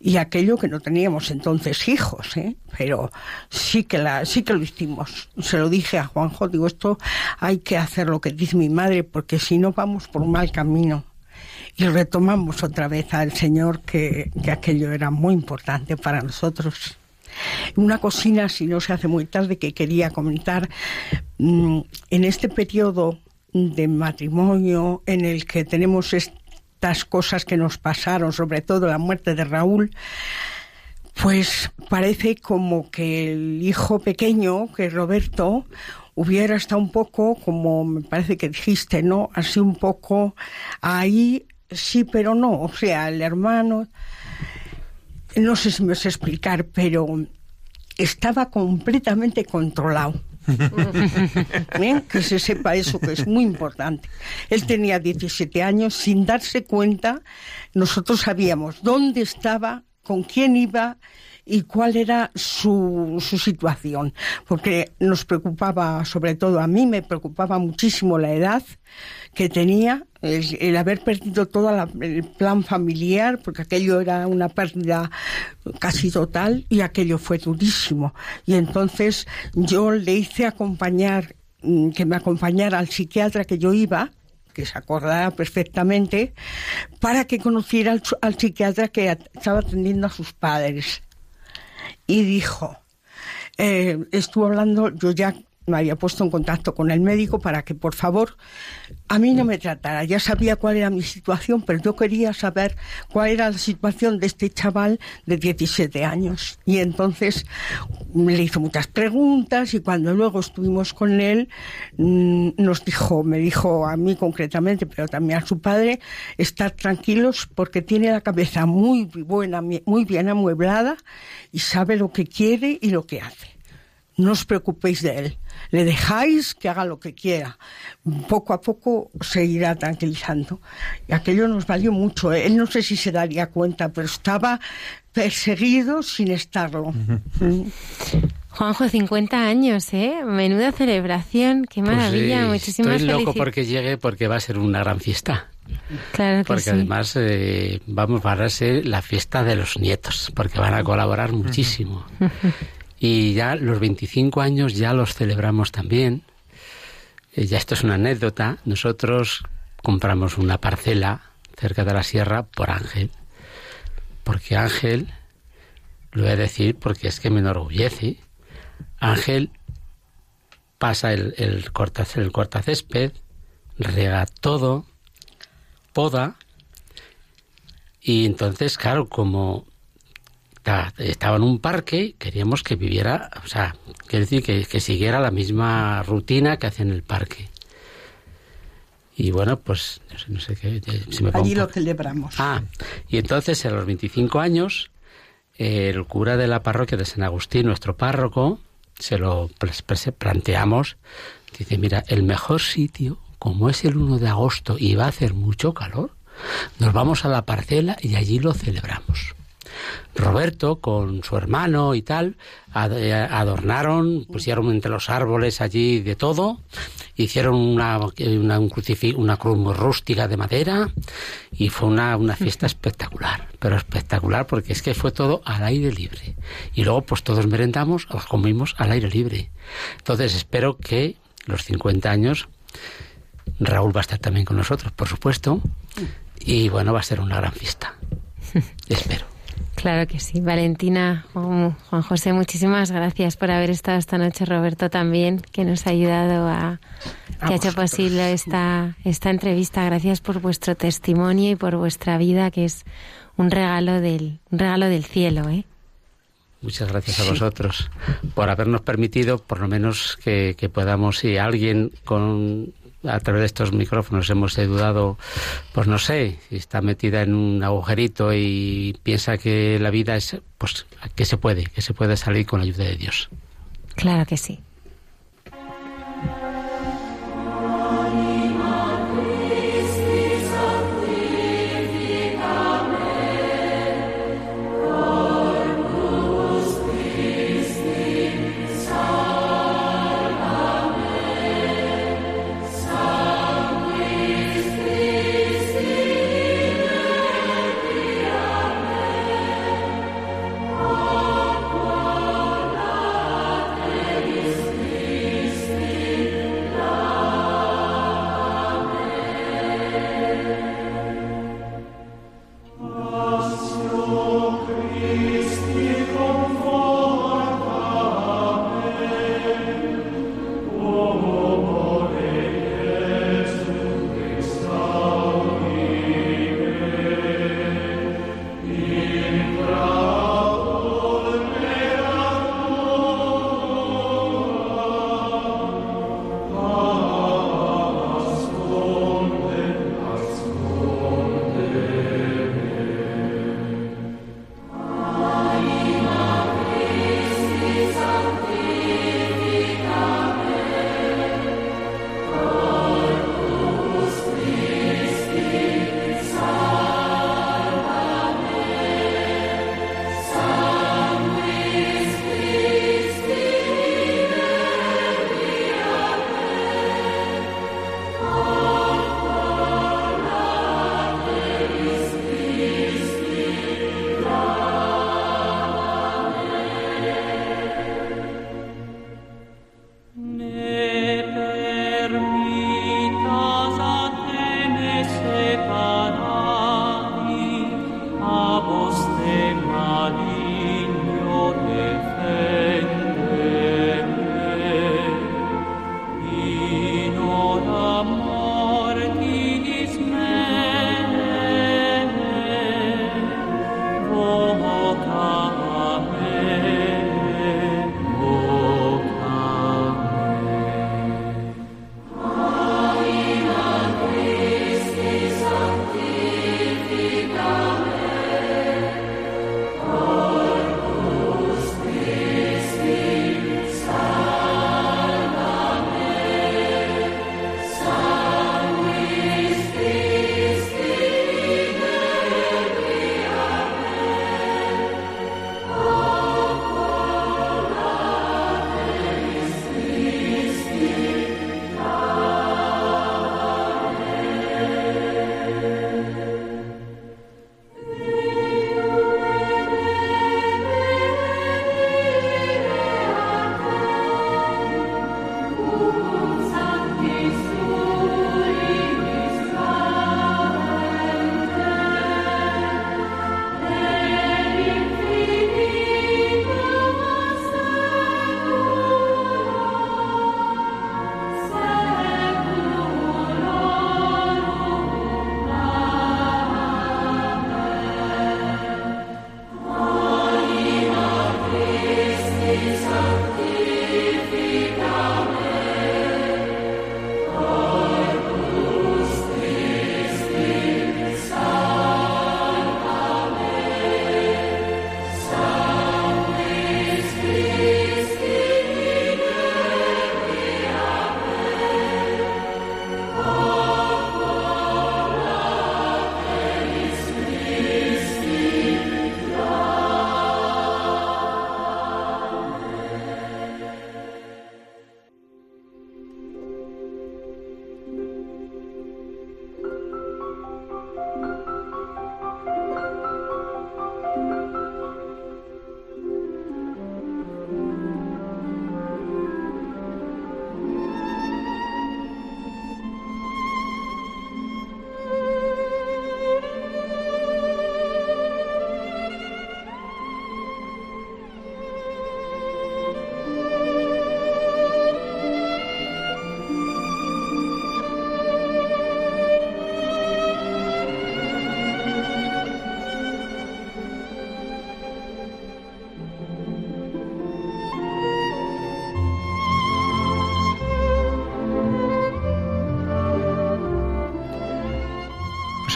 Y aquello que no teníamos entonces hijos, pero sí que lo hicimos. Se lo dije a Juanjo, digo, esto hay que hacer lo que dice mi madre, porque si no vamos por un mal camino. Y retomamos otra vez al Señor, que aquello era muy importante para nosotros. Una cocina, si no se hace muy tarde, que quería comentar, en este periodo de matrimonio en el que tenemos tantas cosas que nos pasaron, sobre todo la muerte de Raúl, pues parece como que el hijo pequeño, que es Roberto, hubiera estado un poco, como me parece que dijiste, ¿no? Así un poco ahí, sí, pero no. O sea, el hermano, no sé si me vas a explicar, pero estaba completamente controlado. ¿Eh? Que se sepa eso, que es muy importante. Él tenía 17 años, sin darse cuenta, nosotros sabíamos dónde estaba, con quién iba y cuál era su situación, porque nos preocupaba, sobre todo a mí, me preocupaba muchísimo la edad que tenía, el haber perdido todo el plan familiar, porque aquello era una pérdida casi total y aquello fue durísimo. Y entonces yo le hice que me acompañara al psiquiatra que yo iba, que se acordaba perfectamente, para que conociera al psiquiatra que estaba atendiendo a sus padres. Y dijo, estuvo hablando, yo ya me había puesto en contacto con el médico para que, por favor, a mí no me tratara. Ya sabía cuál era mi situación, pero yo quería saber cuál era la situación de este chaval de 17 años. Y entonces le hizo muchas preguntas y cuando luego estuvimos con él, me dijo a mí concretamente, pero también a su padre, estar tranquilos porque tiene la cabeza muy buena, muy bien amueblada y sabe lo que quiere y lo que hace. No os preocupéis de él, le dejáis que haga lo que quiera. Poco a poco se irá tranquilizando. Y aquello nos valió mucho. Él no sé si se daría cuenta, pero estaba perseguido sin estarlo. Uh-huh. Juanjo, 50 años, ¿eh? Menuda celebración, qué maravilla, pues sí, muchísimas felicidades. Estoy loco porque llegue, porque va a ser una gran fiesta. Claro que porque sí. Además vamos a ser la fiesta de los nietos, porque van a colaborar muchísimo. Uh-huh. Y ya los 25 años ya los celebramos también. Ya esto es una anécdota. Nosotros compramos una parcela cerca de la sierra por Ángel. Porque Ángel, lo voy a decir porque es que me enorgullece, Ángel pasa el cortacésped, riega todo, poda. Y entonces, claro, como estaba en un parque, queríamos que viviera, o sea, quiero decir, que siguiera la misma rutina que hace en el parque. Y bueno, pues no sé qué. Si me allí lo celebramos. Ah, y entonces a los 25 años, el cura de la parroquia de San Agustín, nuestro párroco, se lo planteamos. Dice, mira, el mejor sitio, como es el 1 de agosto y va a hacer mucho calor, nos vamos a la parcela y allí lo celebramos. Roberto, con su hermano y tal, adornaron, pusieron entre los árboles allí de todo, hicieron una cruz muy rústica de madera y fue una fiesta espectacular, pero espectacular porque es que fue todo al aire libre. Y luego pues todos merendamos, comimos al aire libre. Entonces espero que los 50 años, Raúl va a estar también con nosotros, por supuesto, y bueno, va a ser una gran fiesta. Espero. Claro que sí. Valentina, Juan José, muchísimas gracias por haber estado esta noche. Roberto también, que nos ha ayudado que ha hecho posible esta entrevista. Gracias por vuestro testimonio y por vuestra vida, que es un regalo del cielo, ¿eh? Muchas gracias a vosotros por habernos permitido, por lo menos que podamos, si alguien a través de estos micrófonos hemos ayudado, pues no sé, si está metida en un agujerito y piensa que la vida es, pues que se puede salir con la ayuda de Dios. Claro que sí.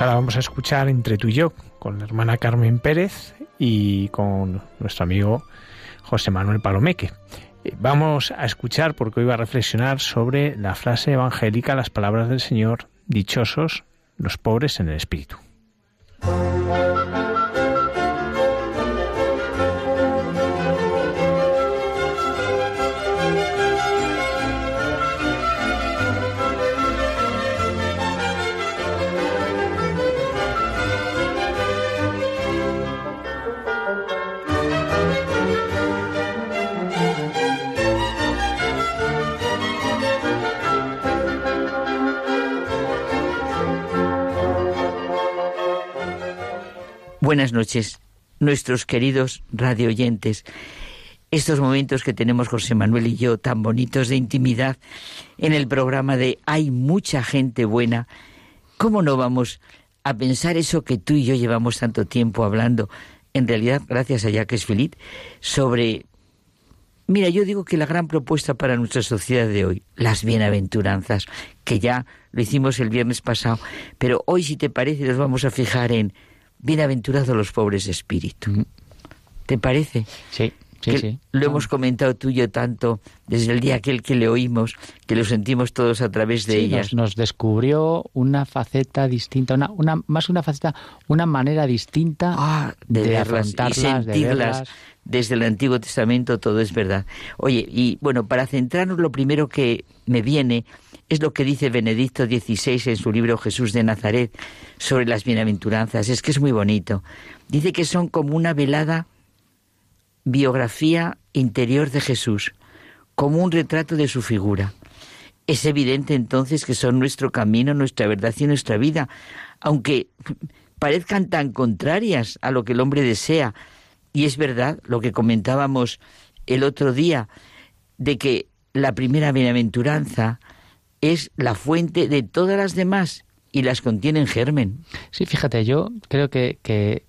Ahora vamos a escuchar Entre tú y yo con la hermana Carmen Pérez y con nuestro amigo José Manuel Palomeque. Vamos a escuchar, porque hoy va a reflexionar sobre la frase evangélica, las palabras del Señor: dichosos los pobres en el espíritu. Buenas noches, nuestros queridos radioyentes. Estos momentos que tenemos José Manuel y yo, tan bonitos de intimidad, en el programa de Hay mucha gente buena, ¿cómo no vamos a pensar eso que tú y yo llevamos tanto tiempo hablando? En realidad, gracias a Jacques Philippe, sobre... Mira, yo digo que la gran propuesta para nuestra sociedad de hoy, las bienaventuranzas, que ya lo hicimos el viernes pasado, pero hoy, si te parece, nos vamos a fijar en... bienaventurados los pobres de espíritu. ¿Te parece? Sí. Lo hemos comentado tú y yo tanto desde el día aquel que le oímos, que lo sentimos todos a través de ellas. Nos descubrió una faceta distinta, una manera distinta de verlas y sentirlas. Desde el Antiguo Testamento todo es verdad. Oye, y bueno, para centrarnos, lo primero que me viene es lo que dice Benedicto XVI en su libro Jesús de Nazaret sobre las bienaventuranzas. Es que es muy bonito. Dice que son como una velada biografía interior de Jesús, como un retrato de su figura. Es evidente entonces que son nuestro camino, nuestra verdad y nuestra vida, aunque parezcan tan contrarias a lo que el hombre desea. Y es verdad lo que comentábamos el otro día, de que la primera bienaventuranza es la fuente de todas las demás y las contiene en germen. Sí, fíjate, yo creo que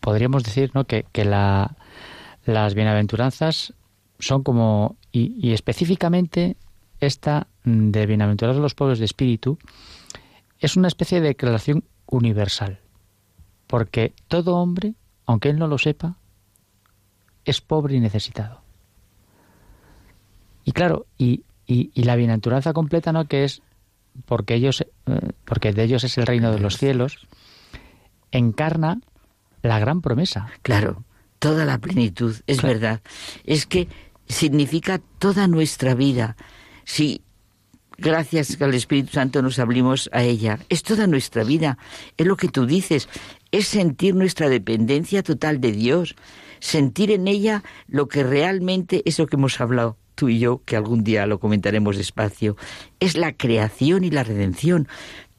podríamos decir, ¿no?, que las bienaventuranzas son como, y específicamente esta de bienaventurados los pobres de espíritu, es una especie de declaración universal, porque todo hombre, aunque él no lo sepa, es pobre y necesitado. Y claro, y la bienaventuranza completa, ¿no?, que es porque de ellos es el reino de los cielos, encarna la gran promesa. Claro, toda la plenitud, es claro. Verdad. Es que significa toda nuestra vida. Si gracias al Espíritu Santo nos abrimos a ella, es toda nuestra vida. Es lo que tú dices, es sentir nuestra dependencia total de Dios, sentir en ella lo que realmente es, lo que hemos hablado tú y yo, que algún día lo comentaremos despacio, es la creación y la redención.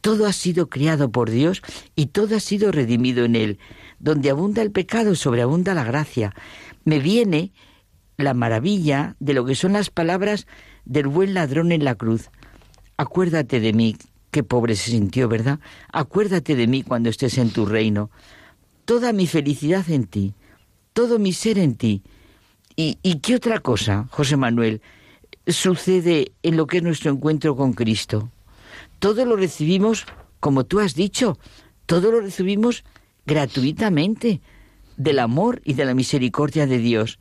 Todo ha sido creado por Dios y todo ha sido redimido en Él. Donde abunda el pecado, sobreabunda la gracia. Me viene la maravilla de lo que son las palabras del buen ladrón en la cruz. Acuérdate de mí, qué pobre se sintió, ¿verdad? Acuérdate de mí cuando estés en tu reino. Toda mi felicidad en ti, todo mi ser en ti. ¿Y qué otra cosa, José Manuel, sucede en lo que es nuestro encuentro con Cristo? Todo lo recibimos, como tú has dicho, todo lo recibimos gratuitamente del amor y de la misericordia de Dios.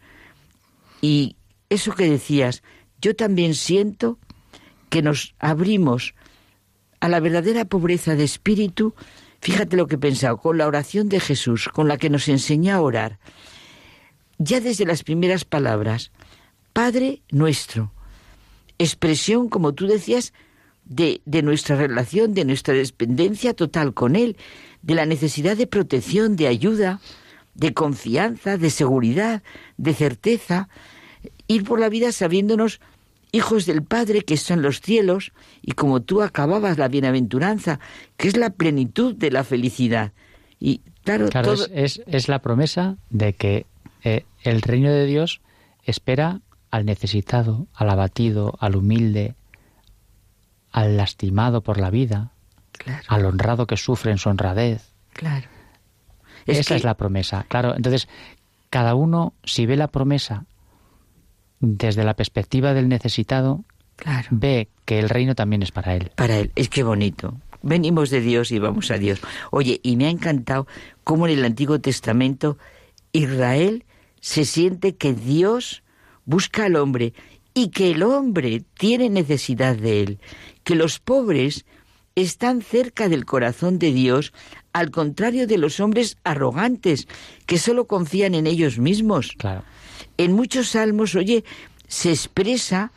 Y eso que decías, yo también siento que nos abrimos a la verdadera pobreza de espíritu. Fíjate lo que he pensado, con la oración de Jesús, con la que nos enseña a orar. Ya desde las primeras palabras, Padre nuestro, expresión, como tú decías, de nuestra relación, de nuestra dependencia total con Él, de la necesidad de protección, de ayuda, de confianza, de seguridad, de certeza, ir por la vida sabiéndonos hijos del Padre que está en los cielos, y como tú acababas, la bienaventuranza, que es la plenitud de la felicidad. Y claro todo... es la promesa de que el reino de Dios espera al necesitado, al abatido, al humilde, al lastimado por la vida, claro, al honrado que sufre en su honradez. Claro. Esa es la promesa, claro. Entonces, cada uno, si ve la promesa desde la perspectiva del necesitado, claro, ve que el reino también es para él. Para él, es que bonito. Venimos de Dios y vamos a Dios. Oye, y me ha encantado cómo en el Antiguo Testamento Israel se siente que Dios busca al hombre y que el hombre tiene necesidad de él, que los pobres están cerca del corazón de Dios, al contrario de los hombres arrogantes, que solo confían en ellos mismos. Claro. En muchos salmos, oye, se expresa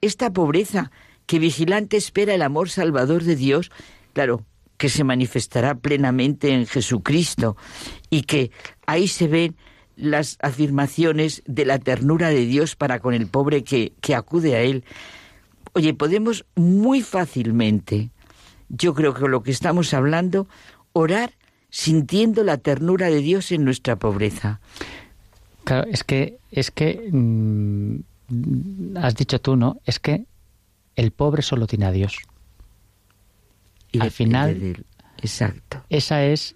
esta pobreza, que vigilante espera el amor salvador de Dios, claro, que se manifestará plenamente en Jesucristo, y que ahí se ven las afirmaciones de la ternura de Dios para con el pobre que acude a Él. Oye, podemos muy fácilmente, yo creo que lo que estamos hablando, orar sintiendo la ternura de Dios en nuestra pobreza. Claro, es que has dicho tú, ¿no? Es que el pobre solo tiene a Dios. Y al final, exacto. Esa es,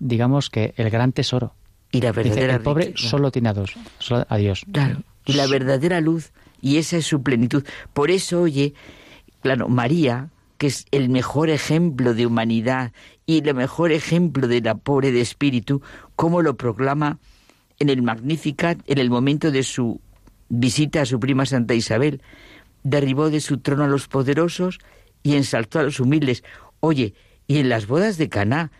digamos, que el gran tesoro. Y la verdadera riqueza. El pobre solo tiene a Dios. Claro. Y la verdadera luz, y esa es su plenitud. Por eso, oye, claro, María, que es el mejor ejemplo de humanidad y el mejor ejemplo de la pobre de espíritu, cómo lo proclama en el Magnificat, en el momento de su visita a su prima Santa Isabel. Derribó de su trono a los poderosos y ensaltó a los humildes. Oye, y en las bodas de Caná,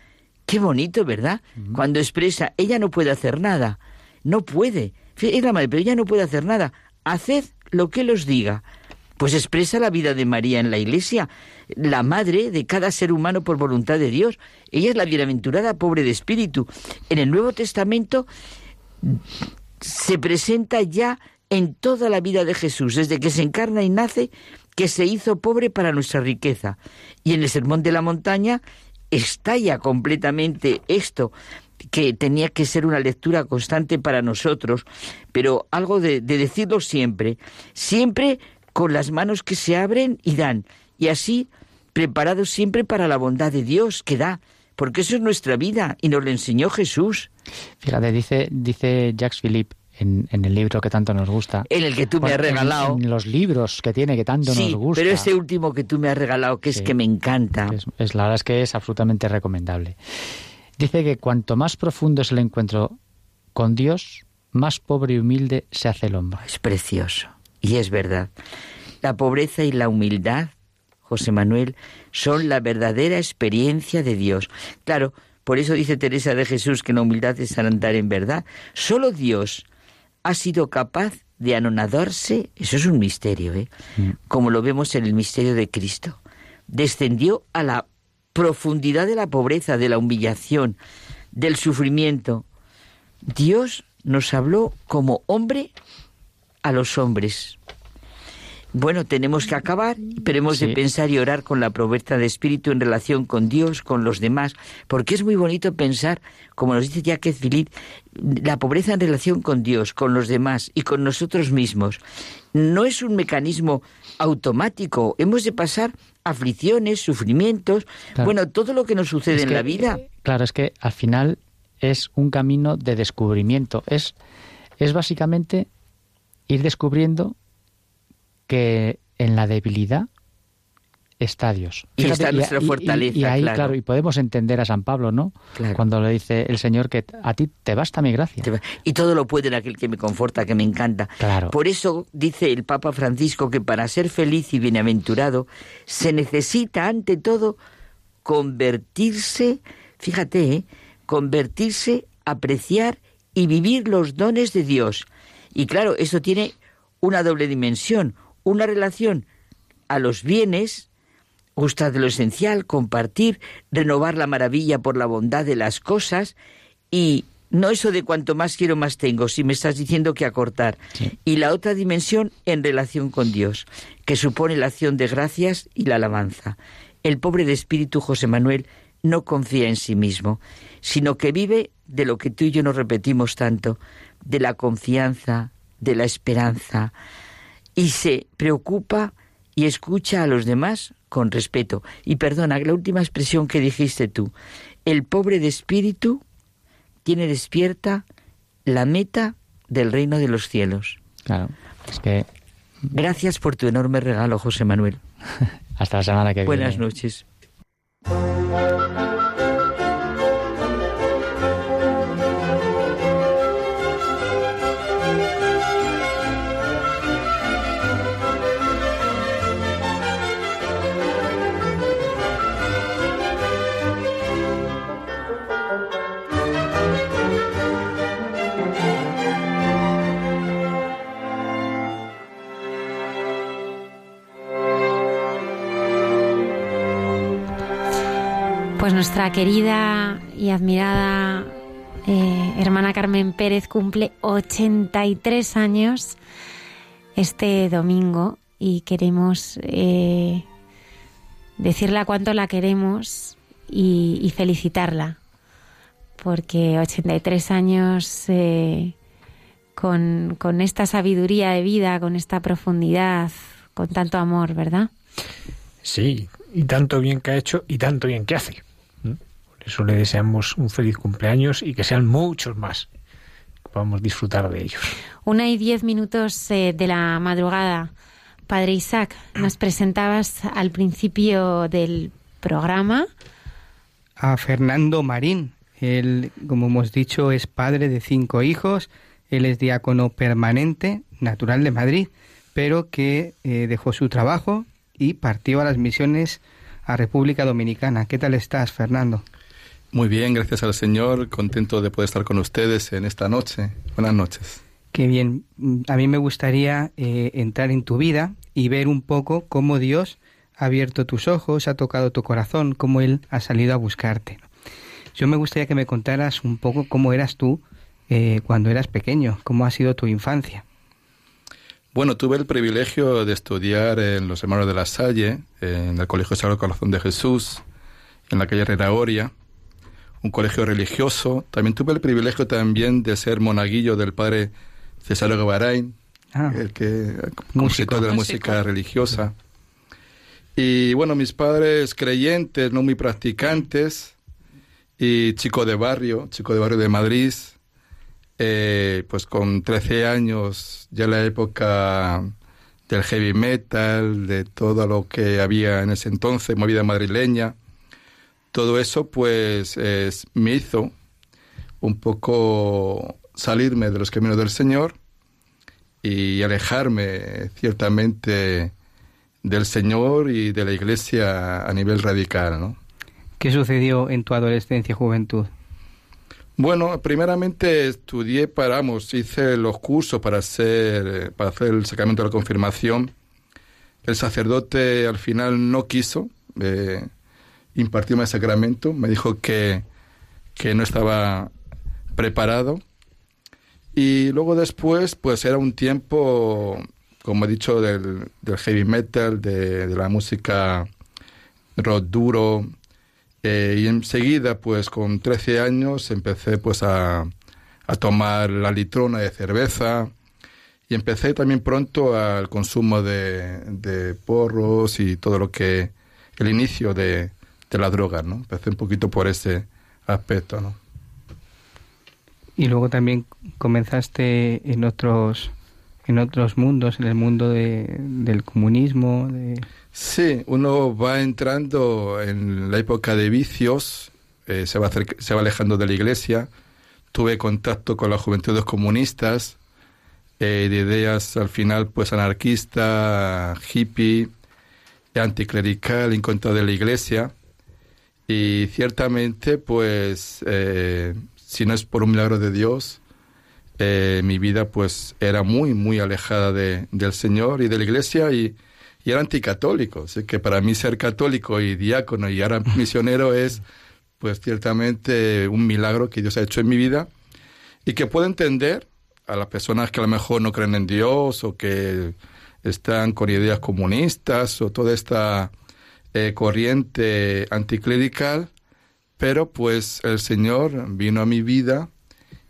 qué bonito, ¿verdad? Uh-huh. Cuando expresa, ella no puede hacer nada, no puede, es la madre, pero ella no puede hacer nada, haced lo que él os diga. Pues expresa la vida de María en la Iglesia, la madre de cada ser humano por voluntad de Dios. Ella es la bienaventurada pobre de espíritu. En el Nuevo Testamento se presenta ya en toda la vida de Jesús, desde que se encarna y nace que se hizo pobre para nuestra riqueza. Y en el Sermón de la Montaña estalla completamente esto, que tenía que ser una lectura constante para nosotros, pero algo de decirlo siempre, siempre con las manos que se abren y dan, y así preparados siempre para la bondad de Dios que da, porque eso es nuestra vida y nos lo enseñó Jesús. Fíjate, dice Jacques Philippe en el libro que tanto nos gusta. En el que tú me has regalado. En los libros que tiene que tanto nos gusta. Sí, pero ese último que tú me has regalado, que sí, es que me encanta. La verdad es que es absolutamente recomendable. Dice que cuanto más profundo es el encuentro con Dios, más pobre y humilde se hace el hombre. Es precioso, y es verdad. La pobreza y la humildad, José Manuel, son la verdadera experiencia de Dios. Claro, por eso dice Teresa de Jesús que la humildad es andar en verdad. Solo Dios ha sido capaz de anonadarse, eso es un misterio, como lo vemos en el misterio de Cristo. Descendió a la profundidad de la pobreza, de la humillación, del sufrimiento. Dios nos habló como hombre a los hombres. Bueno, tenemos que acabar, pero hemos de pensar y orar con la pobreza de espíritu en relación con Dios, con los demás, porque es muy bonito pensar, como nos dice Jacques Philippe, la pobreza en relación con Dios, con los demás y con nosotros mismos. No es un mecanismo automático, hemos de pasar aflicciones, sufrimientos, claro, bueno, todo lo que nos sucede en la vida. Claro, es que al final es un camino de descubrimiento, es básicamente ir descubriendo que en la debilidad está Dios. Y está nuestra fortaleza, y ahí, claro, y podemos entender a San Pablo, ¿no? Claro. Cuando le dice el Señor que a ti te basta mi gracia. Y todo lo puede en aquel que me conforta, que me encanta. Claro. Por eso dice el Papa Francisco que para ser feliz y bienaventurado se necesita, ante todo, convertirse, fíjate, convertirse, apreciar y vivir los dones de Dios. Y claro, eso tiene una doble dimensión, una relación a los bienes, gustar de lo esencial, compartir, renovar la maravilla por la bondad de las cosas, y no eso de cuanto más quiero más tengo, si me estás diciendo que acortar. Sí. Y la otra dimensión en relación con Dios, que supone la acción de gracias y la alabanza. El pobre de espíritu, José Manuel, no confía en sí mismo, sino que vive de lo que tú y yo nos repetimos tanto, de la confianza, de la esperanza, y se preocupa y escucha a los demás con respeto. Y perdona, la última expresión que dijiste tú. El pobre de espíritu tiene despierta la meta del reino de los cielos. Claro, es que... Gracias por tu enorme regalo, José Manuel. Hasta la semana que viene. Buenas noches. Pues nuestra querida y admirada hermana Carmen Pérez cumple 83 años este domingo y queremos decirle cuánto la queremos y felicitarla, porque 83 años con esta sabiduría de vida, con esta profundidad, con tanto amor, ¿verdad? Sí, y tanto bien que ha hecho y tanto bien que hace. Eso le deseamos un feliz cumpleaños y que sean muchos más. Podamos disfrutar de ellos. 1:10 de la madrugada. Padre Isaac, nos presentabas al principio del programa a Fernando Marín. Él, como hemos dicho, es padre de 5 hijos. Él es diácono permanente, natural de Madrid, pero que dejó su trabajo y partió a las misiones a República Dominicana. ¿Qué tal estás, Fernando? Muy bien, gracias al Señor, contento de poder estar con ustedes en esta noche. Buenas noches. Qué bien. A mí me gustaría entrar en tu vida y ver un poco cómo Dios ha abierto tus ojos, ha tocado tu corazón, cómo Él ha salido a buscarte. Yo me gustaría que me contaras un poco cómo eras tú cuando eras pequeño, cómo ha sido tu infancia. Bueno, tuve el privilegio de estudiar en los Hermanos de la Salle, en el Colegio Sagrado Corazón de Jesús, en la calle Herrera Oria, un colegio religioso. También tuve el privilegio también de ser monaguillo del padre Cesario Gavarain, el que músico de la música religiosa. Y bueno, mis padres creyentes, no muy practicantes, y chico de barrio de Madrid, pues con 13 años, ya la época del heavy metal, de todo lo que había en ese entonces, movida madrileña. Todo eso pues me hizo un poco salirme de los caminos del Señor y alejarme ciertamente del Señor y de la Iglesia a nivel radical, ¿no? ¿Qué sucedió en tu adolescencia, juventud? Bueno, primeramente estudié hice los cursos para hacer el sacramento de la confirmación. El sacerdote al final no quiso impartirme el sacramento, me dijo que no estaba preparado. Y luego después, pues era un tiempo, como he dicho, del heavy metal, de la música rock duro. Y enseguida, pues con 13 años, empecé pues a tomar la litrona de cerveza. Y empecé también pronto al consumo de porros y todo lo que... el inicio de las drogas, ¿no? Empecé un poquito por ese aspecto, ¿no? Y luego también comenzaste en otros mundos, en el mundo del comunismo. Sí, uno va entrando en la época de vicios, se va alejando de la Iglesia. Tuve contacto con las juventudes comunistas, de ideas al final pues anarquista, hippie, anticlerical, en contra de la Iglesia. Y ciertamente, pues, si no es por un milagro de Dios, mi vida, pues, era muy, muy alejada del Señor y de la Iglesia, y era anticatólico. Así que para mí ser católico y diácono y ahora misionero es, pues, ciertamente un milagro que Dios ha hecho en mi vida y que puedo entender a las personas que a lo mejor no creen en Dios o que están con ideas comunistas o toda esta corriente anticlerical, pero pues el Señor vino a mi vida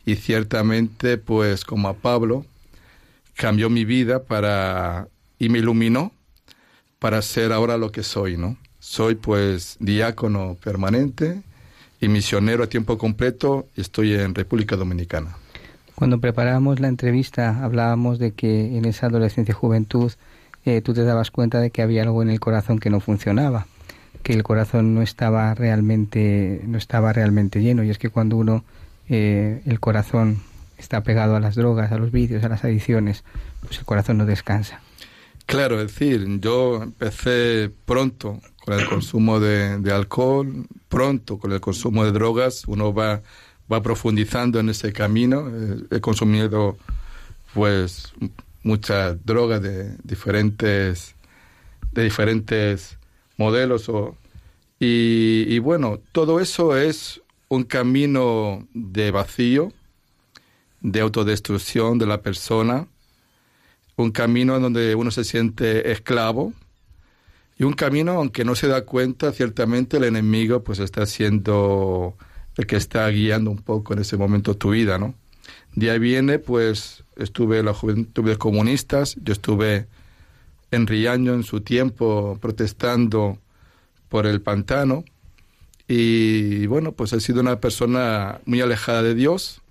y ciertamente, pues como a Pablo, cambió mi vida y me iluminó para ser ahora lo que soy, ¿no? Soy pues diácono permanente y misionero a tiempo completo, y estoy en República Dominicana. Cuando preparábamos la entrevista hablábamos de que en esa adolescencia y juventud tú te dabas cuenta de que había algo en el corazón que no funcionaba, que el corazón no estaba realmente lleno. Y es que cuando uno, el corazón está pegado a las drogas, a los vicios, a las adicciones, pues el corazón no descansa. Claro, es decir, yo empecé pronto con el consumo de alcohol, pronto con el consumo de drogas. Uno va profundizando en ese camino. He consumido pues muchas drogas de diferentes modelos, y bueno, todo eso es un camino de vacío, de autodestrucción de la persona, un camino donde uno se siente esclavo, y un camino, aunque no se da cuenta, ciertamente el enemigo pues está siendo el que está guiando un poco en ese momento tu vida, ¿no? De ahí viene, pues, estuve en las juventudes comunistas, yo estuve en Riaño en su tiempo protestando por el pantano, y bueno, pues he sido una persona muy alejada de Dios,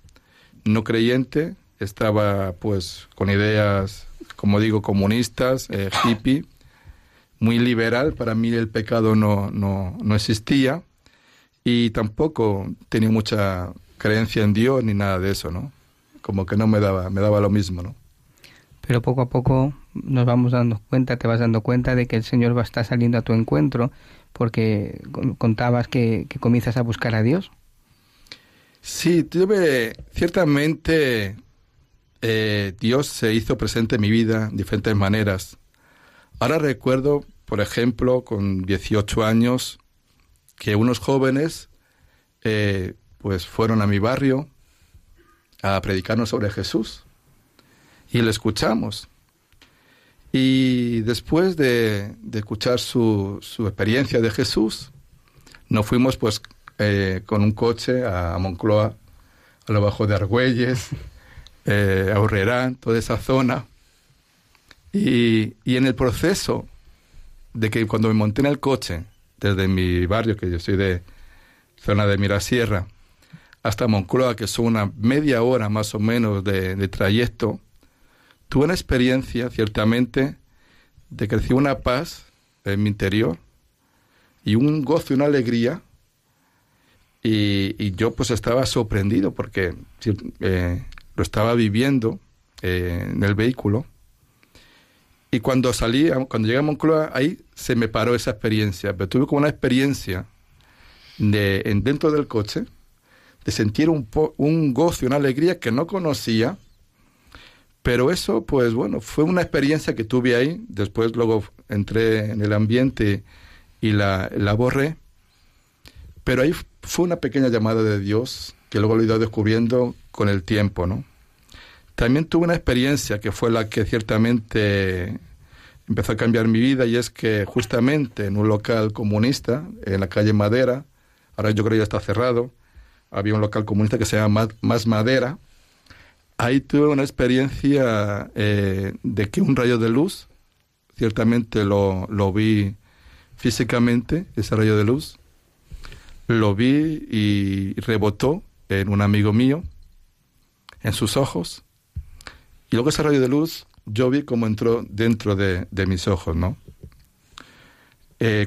no creyente, estaba pues con ideas, como digo, comunistas, hippie, muy liberal. Para mí el pecado no existía, y tampoco tenía mucha creencia en Dios ni nada de eso, ¿no? Como que no me daba lo mismo, ¿no? Pero poco a poco te vas dando cuenta de que el Señor va a estar saliendo a tu encuentro, porque contabas que comienzas a buscar a Dios. Sí, ciertamente Dios se hizo presente en mi vida en diferentes maneras. Ahora recuerdo, por ejemplo, con 18 años... que unos jóvenes pues fueron a mi barrio a predicarnos sobre Jesús, y le escuchamos. Y después de escuchar su experiencia de Jesús, nos fuimos pues con un coche a Moncloa, a lo bajo de Argüelles, a Urrerán, toda esa zona. Y en el proceso de que cuando me monté en el coche, desde mi barrio, que yo soy de zona de Mirasierra, hasta Moncloa, que son una media hora más o menos de trayecto, tuve una experiencia, ciertamente, de que recibí una paz en mi interior y un gozo y una alegría. Y yo pues estaba sorprendido porque lo estaba viviendo en el vehículo. Y cuando llegué a Moncloa, ahí se me paró esa experiencia. Pero tuve como una experiencia dentro del coche, de sentir un gozo y una alegría que no conocía. Pero eso, pues bueno, fue una experiencia que tuve ahí. Después luego entré en el ambiente y la borré. Pero ahí fue una pequeña llamada de Dios que luego lo he ido descubriendo con el tiempo, ¿no? También tuve una experiencia que fue la que ciertamente empezó a cambiar mi vida, y es que justamente en un local comunista, en la calle Madera, ahora yo creo que ya está cerrado, había un local comunista que se llama Más Madera. Ahí tuve una experiencia de que un rayo de luz, ciertamente lo vi físicamente, ese rayo de luz, lo vi y rebotó en un amigo mío, en sus ojos, y luego ese rayo de luz yo vi cómo entró dentro de mis ojos, ¿no?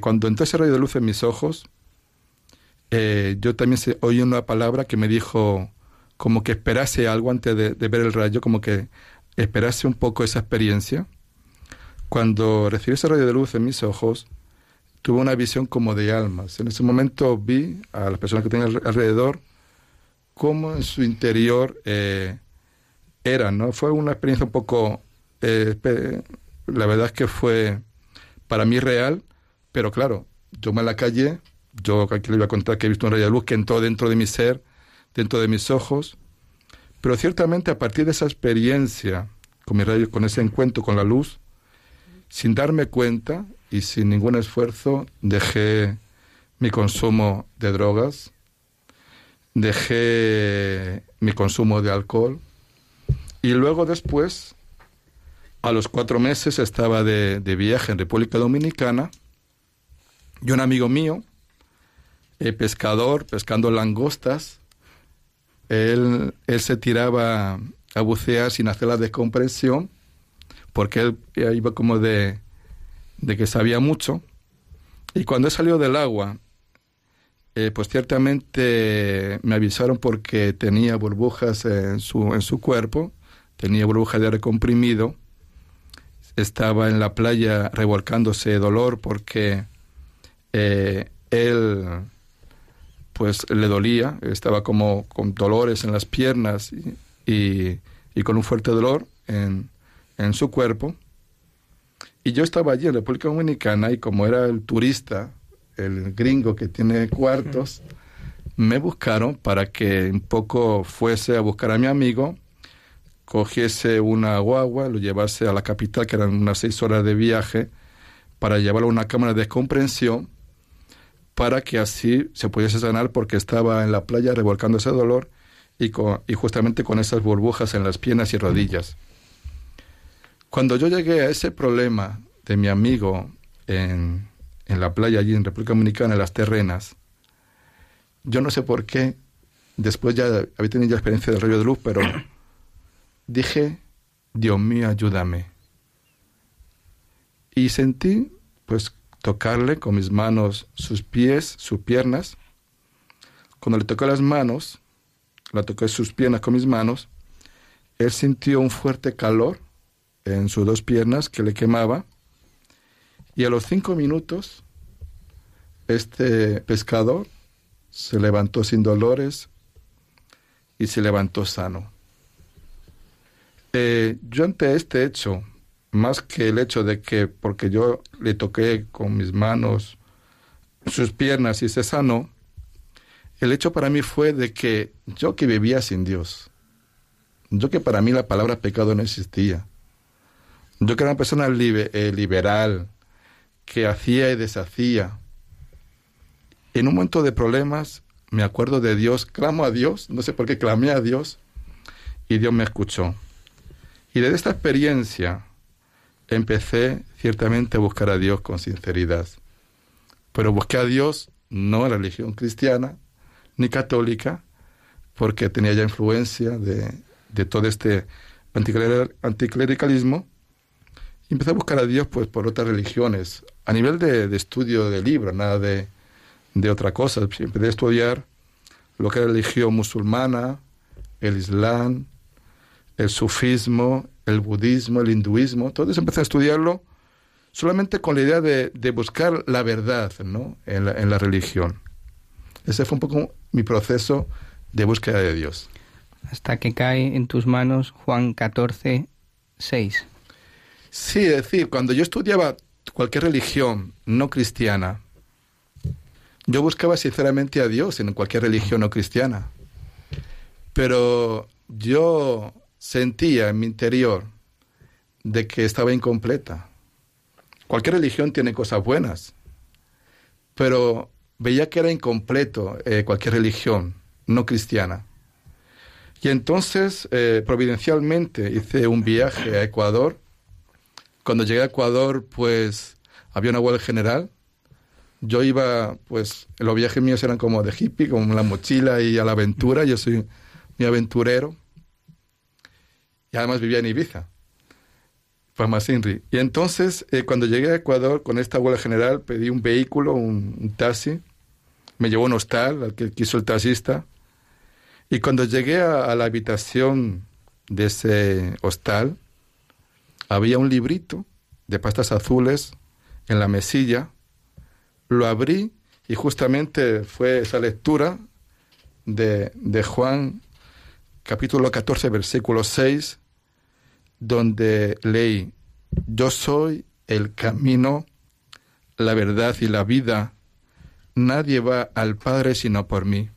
Cuando entró ese rayo de luz en mis ojos, yo también oí una palabra que me dijo, como que esperase algo antes de ver el rayo, como que esperase un poco esa experiencia. Cuando recibí ese rayo de luz en mis ojos, tuve una visión como de almas. En ese momento vi a las personas que tenía alrededor, cómo en su interior eran, ¿no? Fue una experiencia un poco... la verdad es que fue para mí real, pero claro, yo me la callé. Yo aquí le voy a contar que he visto un rayo de luz que entró dentro de mi ser, dentro de mis ojos, pero ciertamente a partir de esa experiencia con mi rayo, con ese encuentro con la luz, sin darme cuenta y sin ningún esfuerzo, dejé mi consumo de drogas, dejé mi consumo de alcohol, y luego después, a los 4 meses, estaba de viaje en República Dominicana, y un amigo mío, pescador, pescando langostas, Él se tiraba a bucear sin hacer la descompresión, porque él iba como de que sabía mucho. Y cuando él salió del agua, pues ciertamente me avisaron porque tenía burbujas en su cuerpo, tenía burbujas de aire comprimido, estaba en la playa revolcándose de dolor porque él... pues le dolía, estaba como con dolores en las piernas y con un fuerte dolor en su cuerpo. Y yo estaba allí en la República Dominicana y como era el turista, el gringo que tiene cuartos, me buscaron para que un poco fuese a buscar a mi amigo, cogiese una guagua, lo llevase a la capital, que eran unas 6 horas de viaje, para llevarlo a una cámara de descompresión, para que así se pudiese sanar, porque estaba en la playa revolcando ese dolor y justamente con esas burbujas en las piernas y rodillas. Cuando yo llegué a ese problema de mi amigo en la playa allí en República Dominicana, en Las Terrenas, yo no sé por qué, después ya había tenido experiencia del rayo de luz, pero dije, Dios mío, ayúdame. Y sentí, pues, tocarle con mis manos sus pies, sus piernas. Cuando le toqué las manos, le toqué sus piernas con mis manos, él sintió un fuerte calor en sus 2 piernas que le quemaba, y a los 5 minutos este pescador se levantó sin dolores y se levantó sano. Yo ante este hecho, más que el hecho de que porque yo le toqué con mis manos sus piernas y se sanó, el hecho para mí fue de que yo que vivía sin Dios, yo que para mí la palabra pecado no existía, Yo que era una persona liberal, que hacía y deshacía. En un momento de problemas, me acuerdo de Dios, clamo a Dios, no sé por qué clamé a Dios, y Dios me escuchó. Y desde esta experiencia empecé ciertamente a buscar a Dios con sinceridad. Pero busqué a Dios no en la religión cristiana ni católica, porque tenía ya influencia de todo este anticlericalismo. Y empecé a buscar a Dios pues por otras religiones, a nivel de estudio de libros, nada de otra cosa. Empecé a estudiar lo que era la religión musulmana, el Islam, el sufismo, el budismo, el hinduismo. Todo eso empecé a estudiarlo solamente con la idea de buscar la verdad, ¿no?, en la religión. Ese fue un poco mi proceso de búsqueda de Dios. Hasta que cae en tus manos Juan 14, 6. Sí, es decir, cuando yo estudiaba cualquier religión no cristiana, yo buscaba sinceramente a Dios en cualquier religión no cristiana. Pero yo sentía en mi interior de que estaba incompleta. Cualquier religión tiene cosas buenas, pero veía que era incompleto cualquier religión no cristiana. Y entonces, providencialmente, hice un viaje a Ecuador. Cuando llegué a Ecuador, pues, había una huelga general. Yo iba, pues, los viajes míos eran como de hippie, con la mochila y a la aventura. Yo soy muy aventurero. Y además vivía en Ibiza, Pamasinri. Y entonces, cuando llegué a Ecuador, con esta huelga general, pedí un vehículo, un taxi. Me llevó a un hostal, al que quiso el taxista. Y cuando llegué a la habitación de ese hostal, había un librito de pastas azules en la mesilla. Lo abrí y justamente fue esa lectura de Juan, capítulo 14, versículo 6, donde leí: yo soy el camino, la verdad y la vida. Nadie va al Padre sino por mí.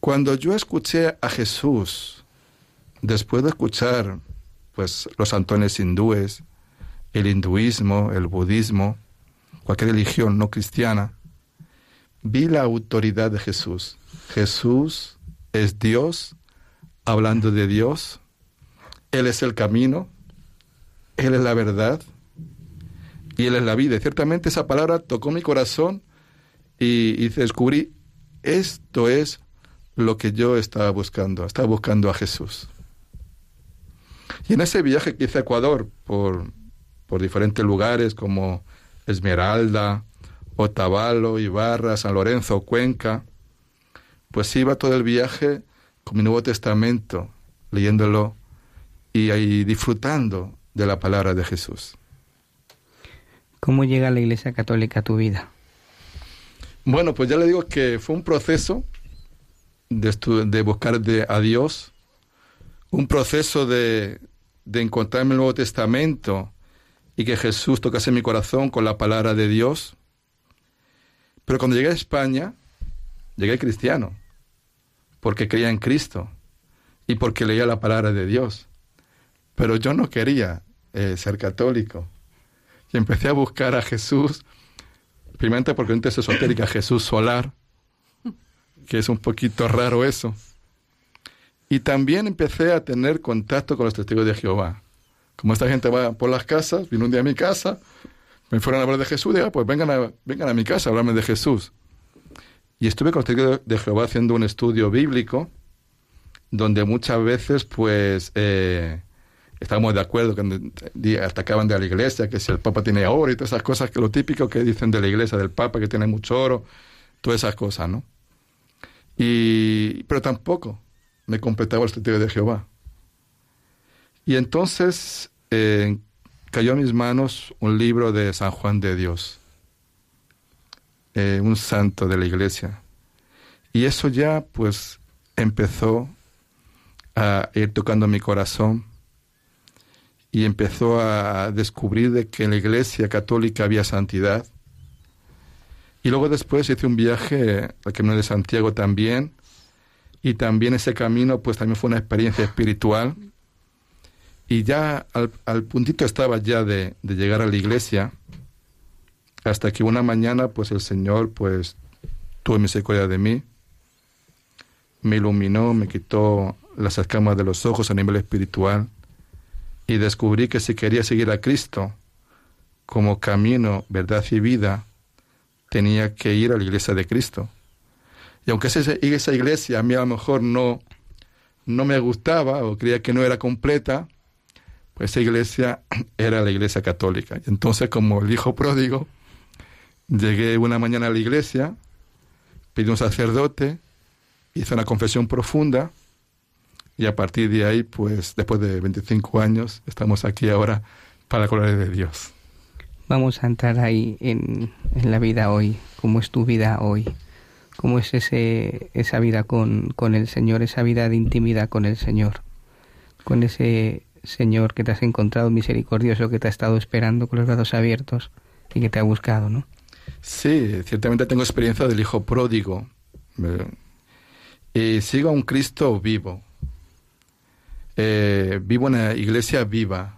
Cuando yo escuché a Jesús, después de escuchar pues los santones hindúes, el hinduismo, el budismo, cualquier religión no cristiana, vi la autoridad de Jesús. Jesús es Dios, hablando de Dios. Él es el camino, Él es la verdad y Él es la vida. Y ciertamente esa palabra tocó mi corazón y descubrí, esto es lo que yo estaba buscando a Jesús. Y en ese viaje que hice a Ecuador, por diferentes lugares como Esmeralda, Otavalo, Ibarra, San Lorenzo, Cuenca, pues iba todo el viaje con mi Nuevo Testamento, leyéndolo y disfrutando de la palabra de Jesús. ¿Cómo llega la Iglesia Católica a tu vida? Bueno, pues ya le digo que fue un proceso de buscar a Dios, un proceso de encontrarme el Nuevo Testamento y que Jesús tocase mi corazón con la palabra de Dios. Pero cuando llegué a España, llegué cristiano, porque creía en Cristo y porque leía la palabra de Dios. Pero yo no quería ser católico. Y empecé a buscar a Jesús, primeramente por corrientes esotéricas, Jesús solar, que es un poquito raro eso. Y también empecé a tener contacto con los testigos de Jehová. Como esta gente va por las casas, vino un día a mi casa, me fueron a hablar de Jesús, y pues vengan a mi casa a hablarme de Jesús. Y estuve con el testigo de Jehová haciendo un estudio bíblico, donde muchas veces pues estábamos de acuerdo, que atacaban de la iglesia, que si el Papa tiene oro y todas esas cosas, que lo típico que dicen de la iglesia, del Papa, que tiene mucho oro, todas esas cosas, ¿no? Pero tampoco me completaba el testigo de Jehová. Y entonces cayó en mis manos un libro de San Juan de Dios, un santo de la Iglesia. Y eso ya pues empezó a ir tocando mi corazón y empezó a descubrir de que en la Iglesia Católica había santidad. Y luego después hice un viaje al Camino de Santiago también, y también ese camino pues también fue una experiencia espiritual. Y ya al puntito estaba ya de llegar a la iglesia, hasta que una mañana, pues el Señor, pues, tuvo misericordia de mí, me iluminó, me quitó las escamas de los ojos a nivel espiritual, y descubrí que si quería seguir a Cristo como camino, verdad y vida, tenía que ir a la iglesia de Cristo. Y aunque esa iglesia a mí a lo mejor no me gustaba o creía que no era completa, pues esa iglesia era la iglesia católica. Y entonces, como el hijo pródigo, llegué una mañana a la iglesia, pedí un sacerdote, hice una confesión profunda, y a partir de ahí, pues después de 25 años, estamos aquí ahora para la gloria de Dios. Vamos a entrar ahí en la vida hoy. ¿Cómo es tu vida hoy? ¿Cómo es esa vida con el Señor, esa vida de intimidad con el Señor? Con ese Señor que te has encontrado, misericordioso, que te ha estado esperando con los brazos abiertos y que te ha buscado, ¿no? Sí, ciertamente tengo experiencia del hijo pródigo. Y sigo a un Cristo vivo. Vivo en una iglesia viva.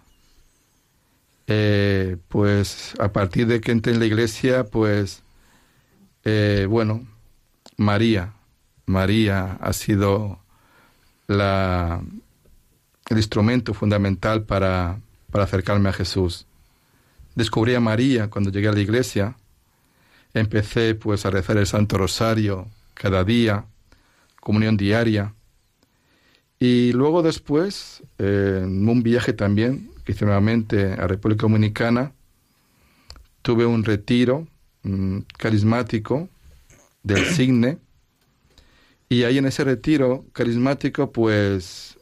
Pues a partir de que entré en la iglesia, pues, bueno, María ha sido el instrumento fundamental para acercarme a Jesús. Descubrí a María cuando llegué a la iglesia. Empecé, pues, a rezar el Santo Rosario cada día, comunión diaria. Y luego después, en un viaje también, que hice nuevamente a República Dominicana, tuve un retiro carismático del CIGNE, y ahí en ese retiro carismático, pues,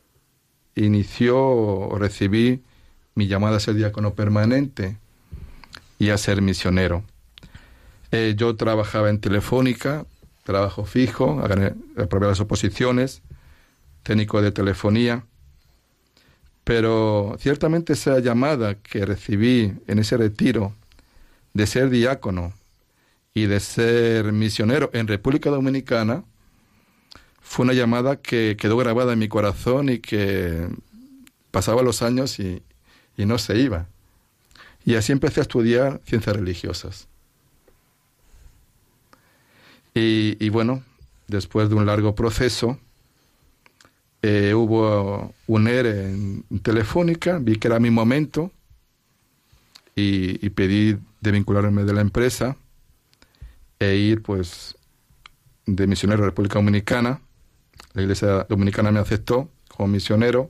inició o recibí mi llamada a ser diácono permanente y a ser misionero. Yo trabajaba en Telefónica, trabajo fijo, aprobé las oposiciones, técnico de telefonía, pero ciertamente esa llamada que recibí en ese retiro de ser diácono y de ser misionero en República Dominicana fue una llamada que quedó grabada en mi corazón y que pasaba los años y no se iba. Y así empecé a estudiar ciencias religiosas. Y bueno, después de un largo proceso, hubo un ERE en Telefónica, vi que era mi momento y pedí de vincularme de la empresa e ir, pues, de misionero a la República Dominicana. La Iglesia Dominicana me aceptó como misionero,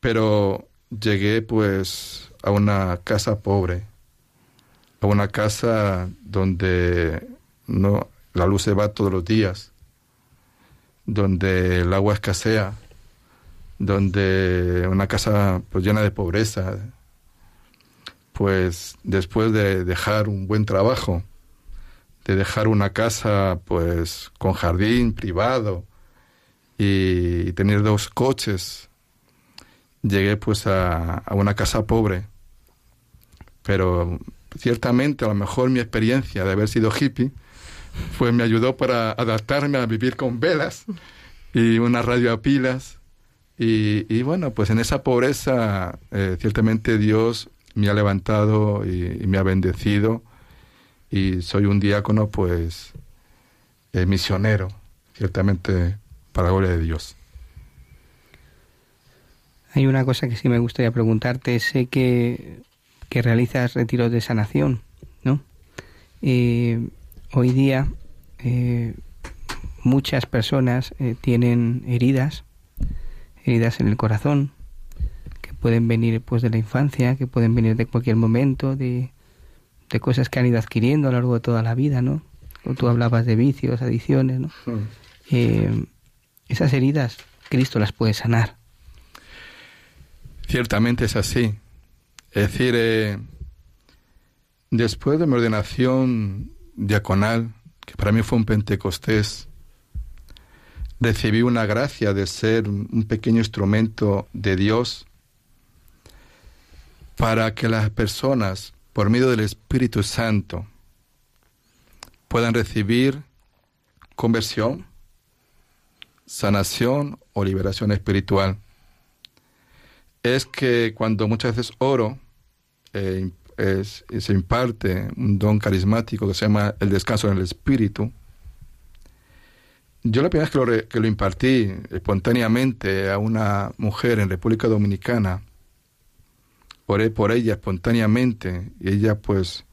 pero llegué, pues, a una casa pobre, a una casa donde la luz se va todos los días, donde el agua escasea, donde una casa, pues, llena de pobreza. Pues después de dejar un buen trabajo, de dejar una casa, pues, con jardín privado y tener 2 coches, llegué, pues, a una casa pobre. Pero ciertamente a lo mejor mi experiencia de haber sido hippie pues me ayudó para adaptarme a vivir con velas y una radio a pilas. Y bueno, pues en esa pobreza ciertamente Dios me ha levantado y me ha bendecido. Y soy un diácono, pues, misionero, ciertamente, para la gloria de Dios. Hay una cosa que sí me gustaría preguntarte. Sé que realizas retiros de sanación, ¿no? Hoy día muchas personas tienen heridas en el corazón, que pueden venir, pues, de la infancia, que pueden venir de cualquier momento, de cosas que han ido adquiriendo a lo largo de toda la vida, ¿no? Como tú hablabas de vicios, adicciones, ¿no? Esas heridas, Cristo las puede sanar. Ciertamente es así. Es decir, después de mi ordenación diaconal, que para mí fue un Pentecostés, recibí una gracia de ser un pequeño instrumento de Dios para que las personas, por medio del Espíritu Santo, puedan recibir conversión, sanación o liberación espiritual. es que cuando muchas veces oro, se imparte un don carismático que se llama el descanso en el espíritu. Yo la primera vez que lo impartí espontáneamente a una mujer en República Dominicana, oré por ella espontáneamente y ella pues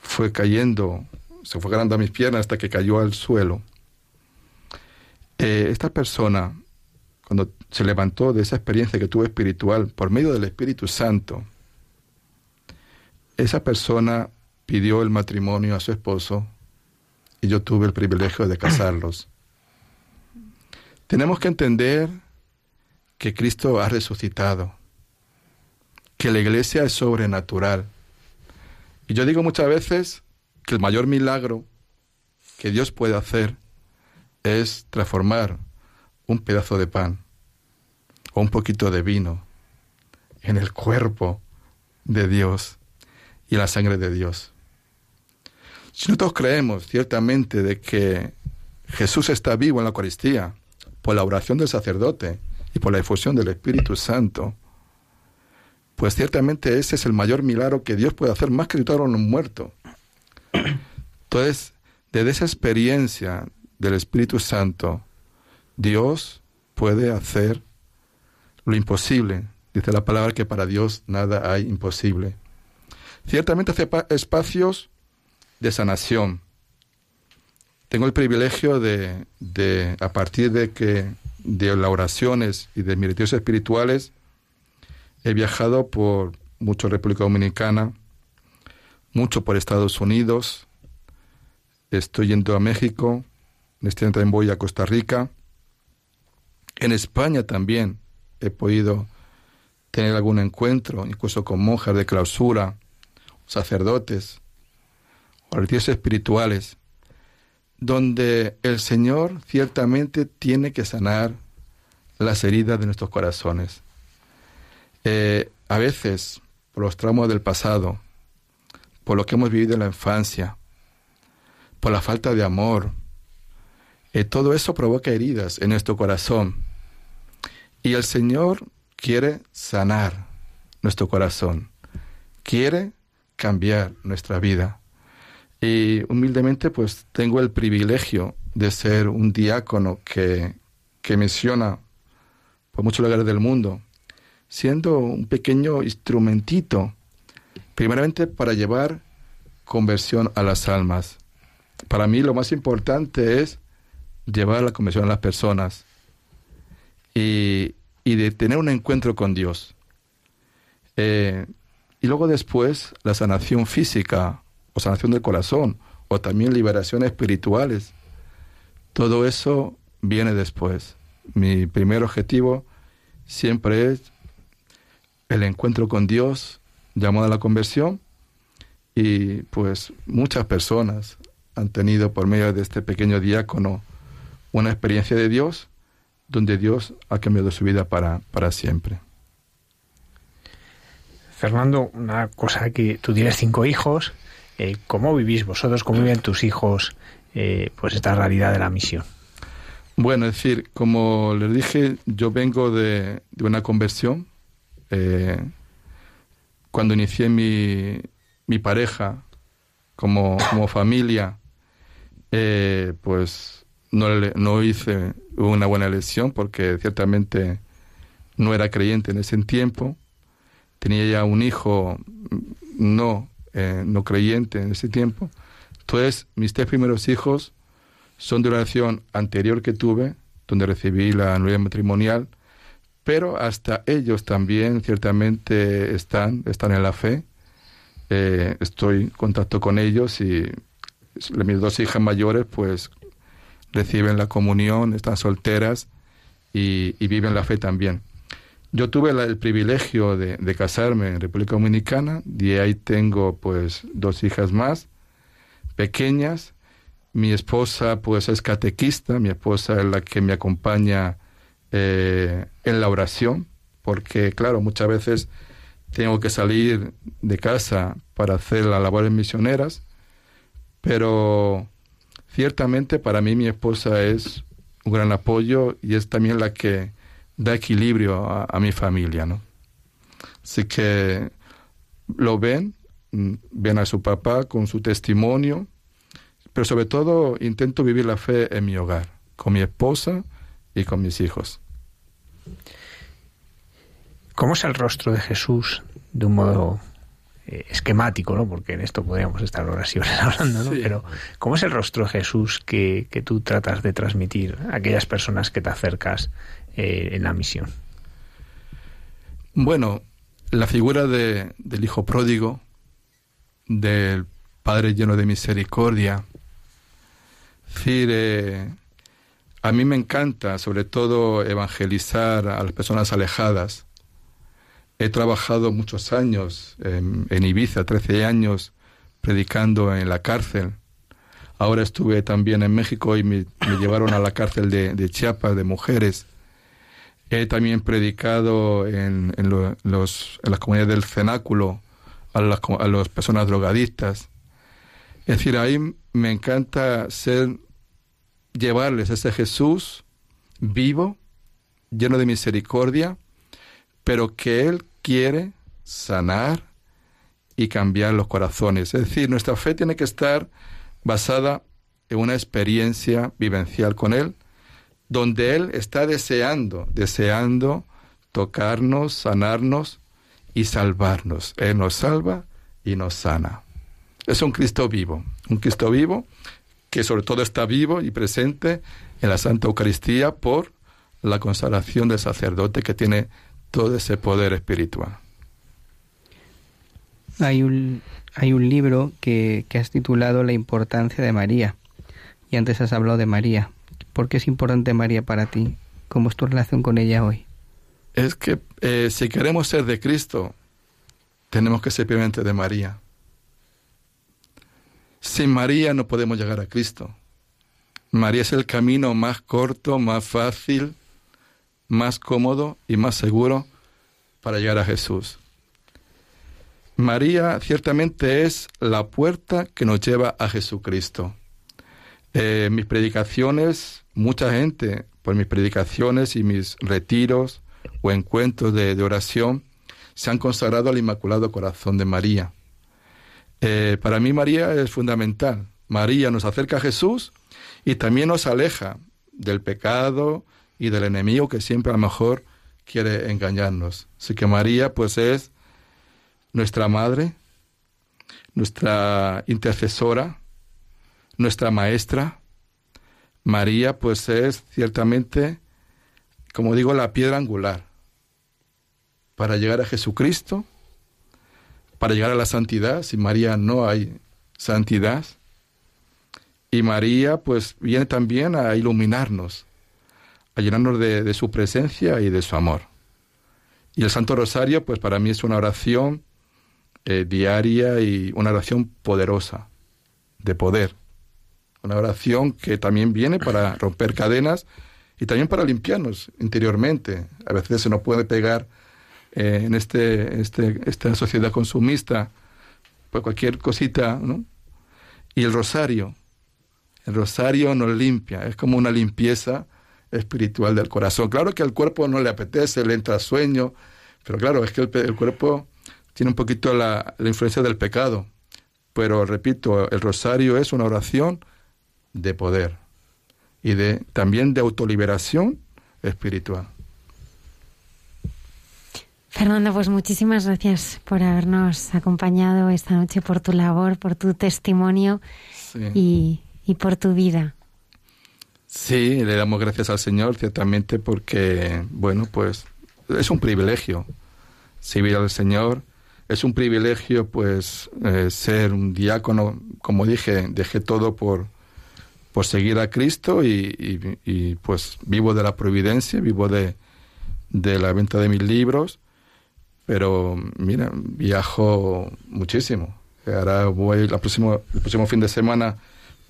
fue cayendo, se fue agarrando a mis piernas hasta que cayó al suelo. Esta persona, cuando se levantó de esa experiencia que tuvo espiritual por medio del Espíritu Santo, esa persona pidió el matrimonio a su esposo y yo tuve el privilegio de casarlos. Tenemos que entender que Cristo ha resucitado, que la Iglesia es sobrenatural. Y yo digo muchas veces que el mayor milagro que Dios puede hacer es transformar un pedazo de pan o un poquito de vino en el cuerpo de Dios y en la sangre de Dios. Si nosotros creemos ciertamente de que Jesús está vivo en la Eucaristía por la oración del sacerdote y por la efusión del Espíritu Santo, pues ciertamente ese es el mayor milagro que Dios puede hacer, más que resucitar a un muerto. Entonces, desde esa experiencia del Espíritu Santo, Dios puede hacer lo imposible. Dice la palabra que para Dios nada hay imposible. Ciertamente hace espacios de sanación. Tengo el privilegio de a partir de las oraciones y de mis retiros espirituales, he viajado por mucho República Dominicana, mucho por Estados Unidos, estoy yendo a México, en este momento voy a Costa Rica. En España también he podido tener algún encuentro, incluso con monjas de clausura, sacerdotes, o retiros espirituales, donde el Señor ciertamente tiene que sanar las heridas de nuestros corazones. A veces, por los traumas del pasado, por lo que hemos vivido en la infancia, por la falta de amor, todo eso provoca heridas en nuestro corazón. Y el Señor quiere sanar nuestro corazón, quiere cambiar nuestra vida. Y humildemente pues tengo el privilegio de ser un diácono que misiona por muchos lugares del mundo, siendo un pequeño instrumentito, primeramente para llevar conversión a las almas. Para mí lo más importante es llevar la conversión a las personas y de tener un encuentro con Dios. Y luego después la sanación física, o sanación del corazón, o también liberaciones espirituales. Todo eso viene después. Mi primer objetivo siempre es el encuentro con Dios, llamado a la conversión, y pues muchas personas han tenido por medio de este pequeño diácono una experiencia de Dios, donde Dios ha cambiado su vida para siempre. Fernando, una cosa que tú tienes 5 hijos... ¿Cómo vivís vosotros, cómo viven tus hijos pues esta realidad de la misión? Bueno, es decir, como les dije, yo vengo de una conversión. Cuando inicié mi pareja como familia, pues no hice una buena elección porque ciertamente no era creyente en ese tiempo. Tenía ya un hijo no creyente en ese tiempo. Entonces, mis 3 primeros hijos son de una relación anterior que tuve, donde recibí la anualidad matrimonial, pero hasta ellos también ciertamente están en la fe. Estoy en contacto con ellos y mis 2 hijas mayores pues reciben la comunión, están solteras y viven la fe también. Yo tuve el privilegio de casarme en República Dominicana, de ahí tengo pues 2 hijas más, pequeñas. Mi esposa pues es catequista, mi esposa es la que me acompaña en la oración, porque claro, muchas veces tengo que salir de casa para hacer las labores misioneras, pero ciertamente para mí mi esposa es un gran apoyo y es también la que da equilibrio a mi familia, ¿no? Así que lo ven, ven a su papá con su testimonio, pero sobre todo intento vivir la fe en mi hogar, con mi esposa y con mis hijos. ¿Cómo es el rostro de Jesús de un modo esquemático, ¿no? Porque en esto podríamos estar horas y horas hablando, ¿no? Sí. Pero ¿cómo es el rostro de Jesús que tú tratas de transmitir a aquellas personas que te acercas en la misión? Bueno, la figura del hijo pródigo, del Padre lleno de misericordia, es decir, a mí me encanta sobre todo evangelizar a las personas alejadas. He trabajado muchos años en Ibiza, 13 años, predicando en la cárcel. Ahora estuve también en México y me llevaron a la cárcel de Chiapas, de mujeres. He también predicado en las comunidades del cenáculo, a las personas drogadictas. Es decir, ahí me encanta llevarles ese Jesús vivo, lleno de misericordia, pero que Él quiere sanar y cambiar los corazones. Es decir, nuestra fe tiene que estar basada en una experiencia vivencial con Él, donde Él está deseando tocarnos, sanarnos y salvarnos. Él nos salva y nos sana. Es un Cristo vivo que sobre todo está vivo y presente en la Santa Eucaristía por la consagración del sacerdote que tiene todo ese poder espiritual. Hay un libro que has titulado La importancia de María, y antes has hablado de María. ¿Por qué es importante María para ti? ¿Cómo es tu relación con ella hoy? Es que si queremos ser de Cristo, tenemos que ser pimientos de María. Sin María no podemos llegar a Cristo. María es el camino más corto, más fácil, más cómodo y más seguro para llegar a Jesús. María ciertamente es la puerta que nos lleva a Jesucristo. En mis predicaciones, mucha gente, por mis predicaciones y mis retiros o encuentros de oración, se han consagrado al Inmaculado Corazón de María. Para mí María es fundamental. María nos acerca a Jesús y también nos aleja del pecado y del enemigo que siempre a lo mejor quiere engañarnos. Así que María pues es nuestra madre, nuestra intercesora, nuestra maestra. María pues es ciertamente, como digo, la piedra angular para llegar a Jesucristo, para llegar a la santidad. Sin María no hay santidad. Y María pues viene también a iluminarnos, a llenarnos de su presencia y de su amor. Y el Santo Rosario, pues para mí es una oración diaria y una oración poderosa, de poder. Una oración que también viene para romper cadenas y también para limpiarnos interiormente. A veces se nos puede pegar en esta sociedad consumista, pues cualquier cosita, ¿no? Y el Rosario nos limpia, es como una limpieza espiritual del corazón. Claro que al cuerpo no le apetece, le entra sueño, pero claro, es que el cuerpo tiene un poquito la influencia del pecado. Pero repito, el rosario es una oración de poder y también de autoliberación espiritual. Fernando, pues muchísimas gracias por habernos acompañado esta noche, por tu labor, por tu testimonio, sí, y por tu vida. Sí, le damos gracias al Señor, ciertamente, porque, bueno, pues es un privilegio servir al Señor, es un privilegio, pues, ser un diácono. Como dije, dejé todo por seguir a Cristo y pues, vivo de la providencia, vivo de la venta de mis libros, pero, mira, viajo muchísimo. Ahora el próximo fin de semana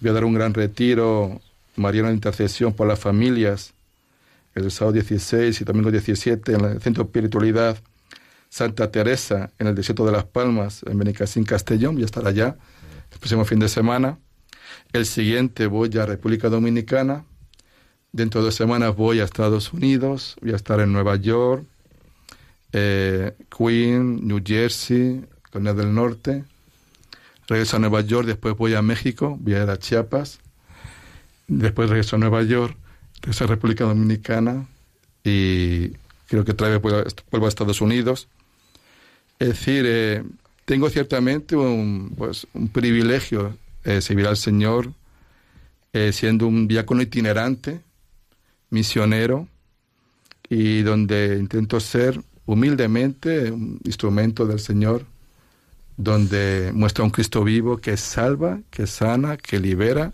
voy a dar un gran retiro mariano de intercesión por las familias, el sábado 16 y domingo 17, en el Centro de Espiritualidad Santa Teresa, en el Desierto de las Palmas, en Benicassin, Castellón. Voy a estar allá el próximo fin de semana. El siguiente voy a República Dominicana. Dentro de 2 semanas voy a Estados Unidos, voy a estar en Nueva York. Queens, New Jersey, Carolina del Norte. Regreso a Nueva York, después voy a México, voy a ir a Chiapas. Después regreso a Nueva York, regreso a República Dominicana y creo que otra vez vuelvo a Estados Unidos. Es decir, tengo ciertamente un privilegio servir al Señor siendo un diácono itinerante, misionero, y donde intento ser humildemente un instrumento del Señor, donde muestra un Cristo vivo que salva, que sana, que libera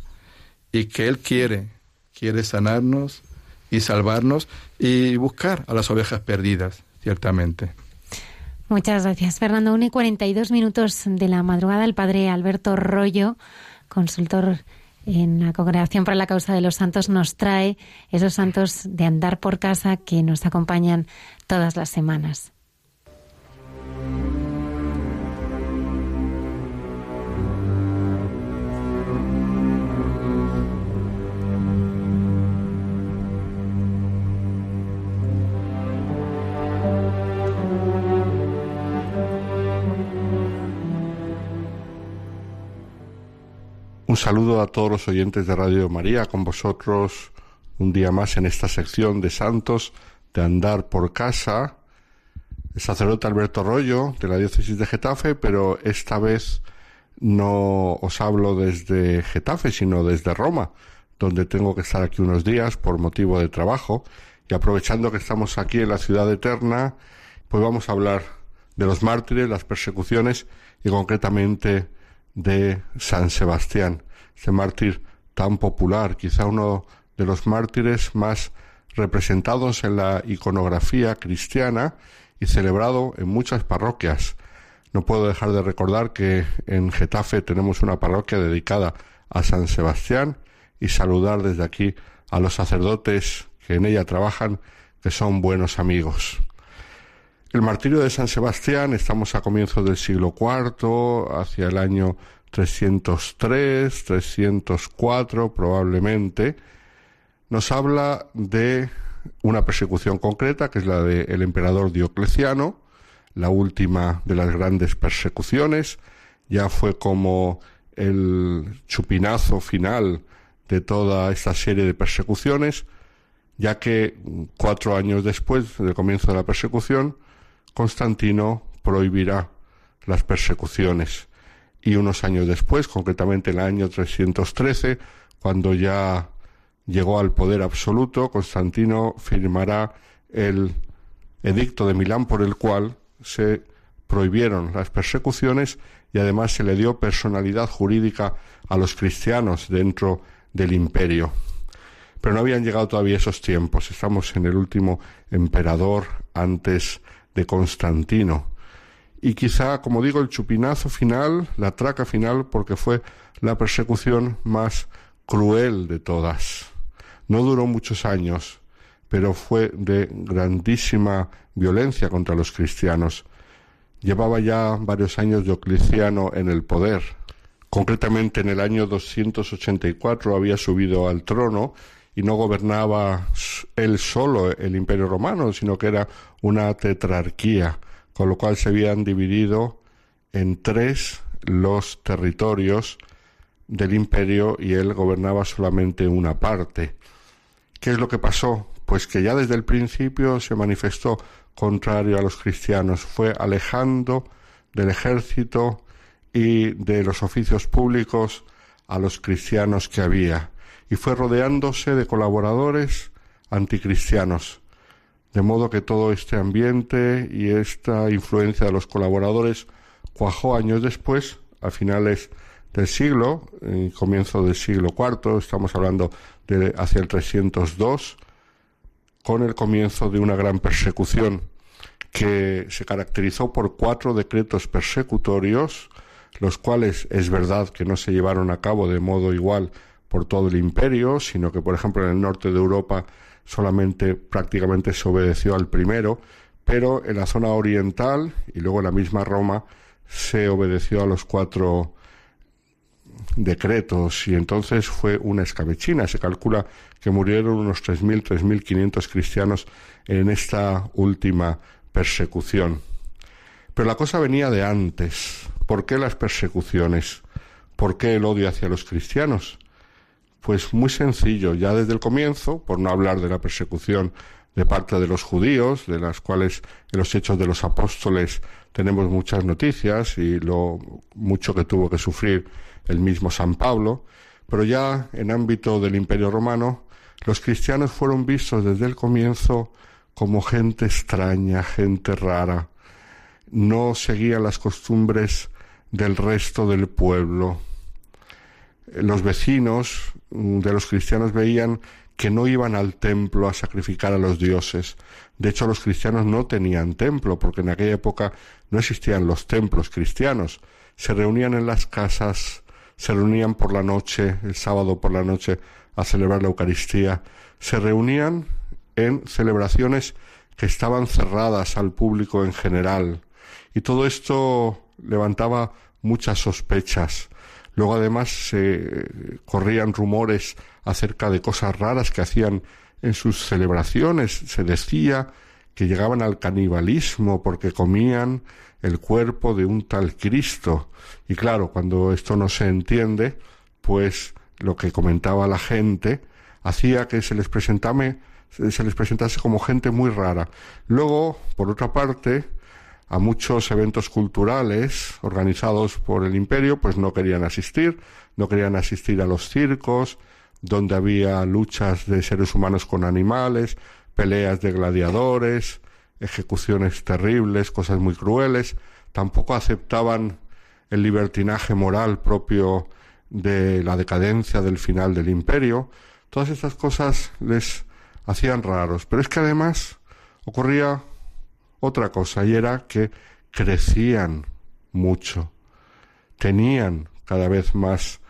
y que Él quiere sanarnos y salvarnos y buscar a las ovejas perdidas, ciertamente. Muchas gracias, Fernando. 1:42 de la madrugada, el padre Alberto Rollo, consultor en la Congregación para la Causa de los Santos, nos trae esos santos de andar por casa que nos acompañan todas las semanas. Un saludo a todos los oyentes de Radio María, con vosotros un día más en esta sección de santos de andar por casa. El sacerdote Alberto Rollo, de la diócesis de Getafe, pero esta vez no os hablo desde Getafe, sino desde Roma, donde tengo que estar aquí unos días por motivo de trabajo. Y aprovechando que estamos aquí en la ciudad eterna, pues vamos a hablar de los mártires, las persecuciones y concretamente de San Sebastián, este mártir tan popular, quizá uno de los mártires más representados en la iconografía cristiana y celebrado en muchas parroquias. No puedo dejar de recordar que en Getafe tenemos una parroquia dedicada a San Sebastián y saludar desde aquí a los sacerdotes que en ella trabajan, que son buenos amigos. El martirio de San Sebastián, estamos a comienzos del siglo IV, hacia el año 303, 304 probablemente, nos habla de una persecución concreta, que es la del emperador Diocleciano, la última de las grandes persecuciones. Ya fue como el chupinazo final de toda esta serie de persecuciones, ya que 4 años después del comienzo de la persecución, Constantino prohibirá las persecuciones y unos años después, concretamente en el año 313, cuando ya llegó al poder absoluto, Constantino firmará el edicto de Milán por el cual se prohibieron las persecuciones y además se le dio personalidad jurídica a los cristianos dentro del imperio. Pero no habían llegado todavía esos tiempos, estamos en el último emperador antes de Constantino. Y quizá, como digo, el chupinazo final, la traca final, porque fue la persecución más cruel de todas. No duró muchos años, pero fue de grandísima violencia contra los cristianos. Llevaba ya varios años Diocleciano en el poder. Concretamente en el año 284 había subido al trono y no gobernaba él solo el Imperio Romano, sino que era una tetrarquía, con lo cual se habían dividido en 3 los territorios del imperio y él gobernaba solamente una parte. ¿Qué es lo que pasó? Pues que ya desde el principio se manifestó contrario a los cristianos, fue alejando del ejército y de los oficios públicos a los cristianos que había, y fue rodeándose de colaboradores anticristianos, de modo que todo este ambiente y esta influencia de los colaboradores cuajó años después, a finales del siglo, comienzo del siglo IV, estamos hablando de hacia el 302, con el comienzo de una gran persecución que se caracterizó por 4 decretos persecutorios, los cuales es verdad que no se llevaron a cabo de modo igual por todo el imperio, sino que, por ejemplo, en el norte de Europa solamente prácticamente se obedeció al primero, pero en la zona oriental y luego en la misma Roma se obedeció a los 4 decretos y entonces fue una escabechina. Se calcula que murieron unos 3.000, 3.500 cristianos en esta última persecución. Pero la cosa venía de antes. ¿Por qué las persecuciones? ¿Por qué el odio hacia los cristianos? Pues muy sencillo, ya desde el comienzo, por no hablar de la persecución de parte de los judíos, de las cuales en los Hechos de los Apóstoles tenemos muchas noticias y lo mucho que tuvo que sufrir el mismo San Pablo, pero ya en ámbito del Imperio Romano, los cristianos fueron vistos desde el comienzo como gente extraña, gente rara. No seguían las costumbres del resto del pueblo. Los vecinos de los cristianos veían que no iban al templo a sacrificar a los dioses. De hecho, los cristianos no tenían templo, porque en aquella época no existían los templos cristianos. Se reunían en las casas, se reunían por la noche, el sábado por la noche, a celebrar la Eucaristía. Se reunían en celebraciones que estaban cerradas al público en general. Y todo esto levantaba muchas sospechas. Luego, además, se corrían rumores acerca de cosas raras que hacían en sus celebraciones. Se decía que llegaban al canibalismo porque comían el cuerpo de un tal Cristo. Y claro, cuando esto no se entiende, pues lo que comentaba la gente hacía que se les presentase como gente muy rara. Luego, por otra parte, a muchos eventos culturales organizados por el imperio, pues no querían asistir a los circos, donde había luchas de seres humanos con animales, peleas de gladiadores, ejecuciones terribles, cosas muy crueles. Tampoco aceptaban el libertinaje moral propio de la decadencia del final del imperio. Todas estas cosas les hacían raros. Pero es que además ocurría otra cosa, y era que crecían mucho, tenían cada vez más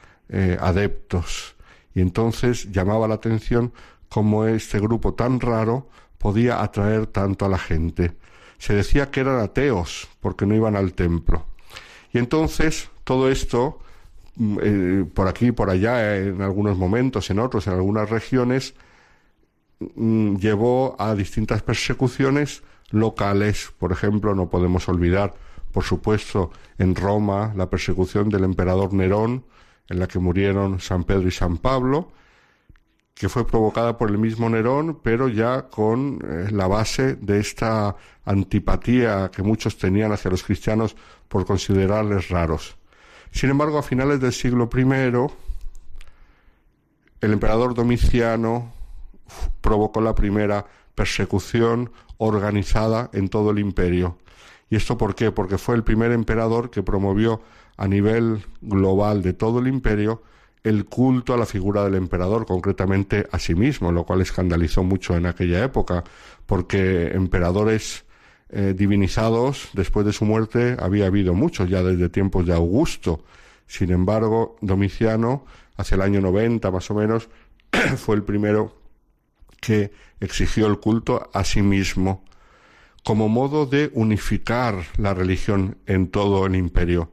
adeptos, y entonces llamaba la atención cómo este grupo tan raro podía atraer tanto a la gente. Se decía que eran ateos porque no iban al templo. Y entonces todo esto, por aquí y por allá, en algunos momentos, en otros, en algunas regiones, llevó a distintas persecuciones locales. Por ejemplo, no podemos olvidar, por supuesto, en Roma, la persecución del emperador Nerón, en la que murieron San Pedro y San Pablo, que fue provocada por el mismo Nerón, pero ya con la base de esta antipatía que muchos tenían hacia los cristianos por considerarles raros. Sin embargo, a finales del siglo I, el emperador Domiciano provocó la primera persecución organizada en todo el imperio. ¿Y esto por qué? Porque fue el primer emperador que promovió a nivel global de todo el imperio el culto a la figura del emperador, concretamente a sí mismo, lo cual escandalizó mucho en aquella época, porque emperadores divinizados después de su muerte había habido muchos, ya desde tiempos de Augusto. Sin embargo, Domiciano, hacia el año 90 más o menos, fue el primero que exigió el culto a sí mismo como modo de unificar la religión en todo el imperio.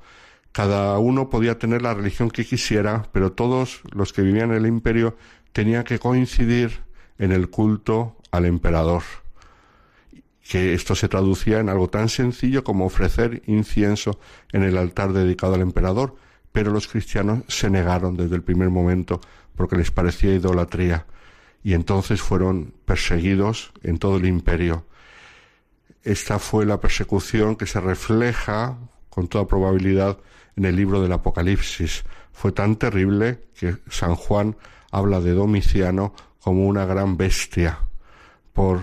Cada uno podía tener la religión que quisiera, pero todos los que vivían en el imperio tenían que coincidir en el culto al emperador, que esto se traducía en algo tan sencillo como ofrecer incienso en el altar dedicado al emperador. Pero los cristianos se negaron desde el primer momento porque les parecía idolatría. Y entonces fueron perseguidos en todo el imperio. Esta fue la persecución que se refleja con toda probabilidad en el libro del Apocalipsis. Fue tan terrible que San Juan habla de Domiciano como una gran bestia por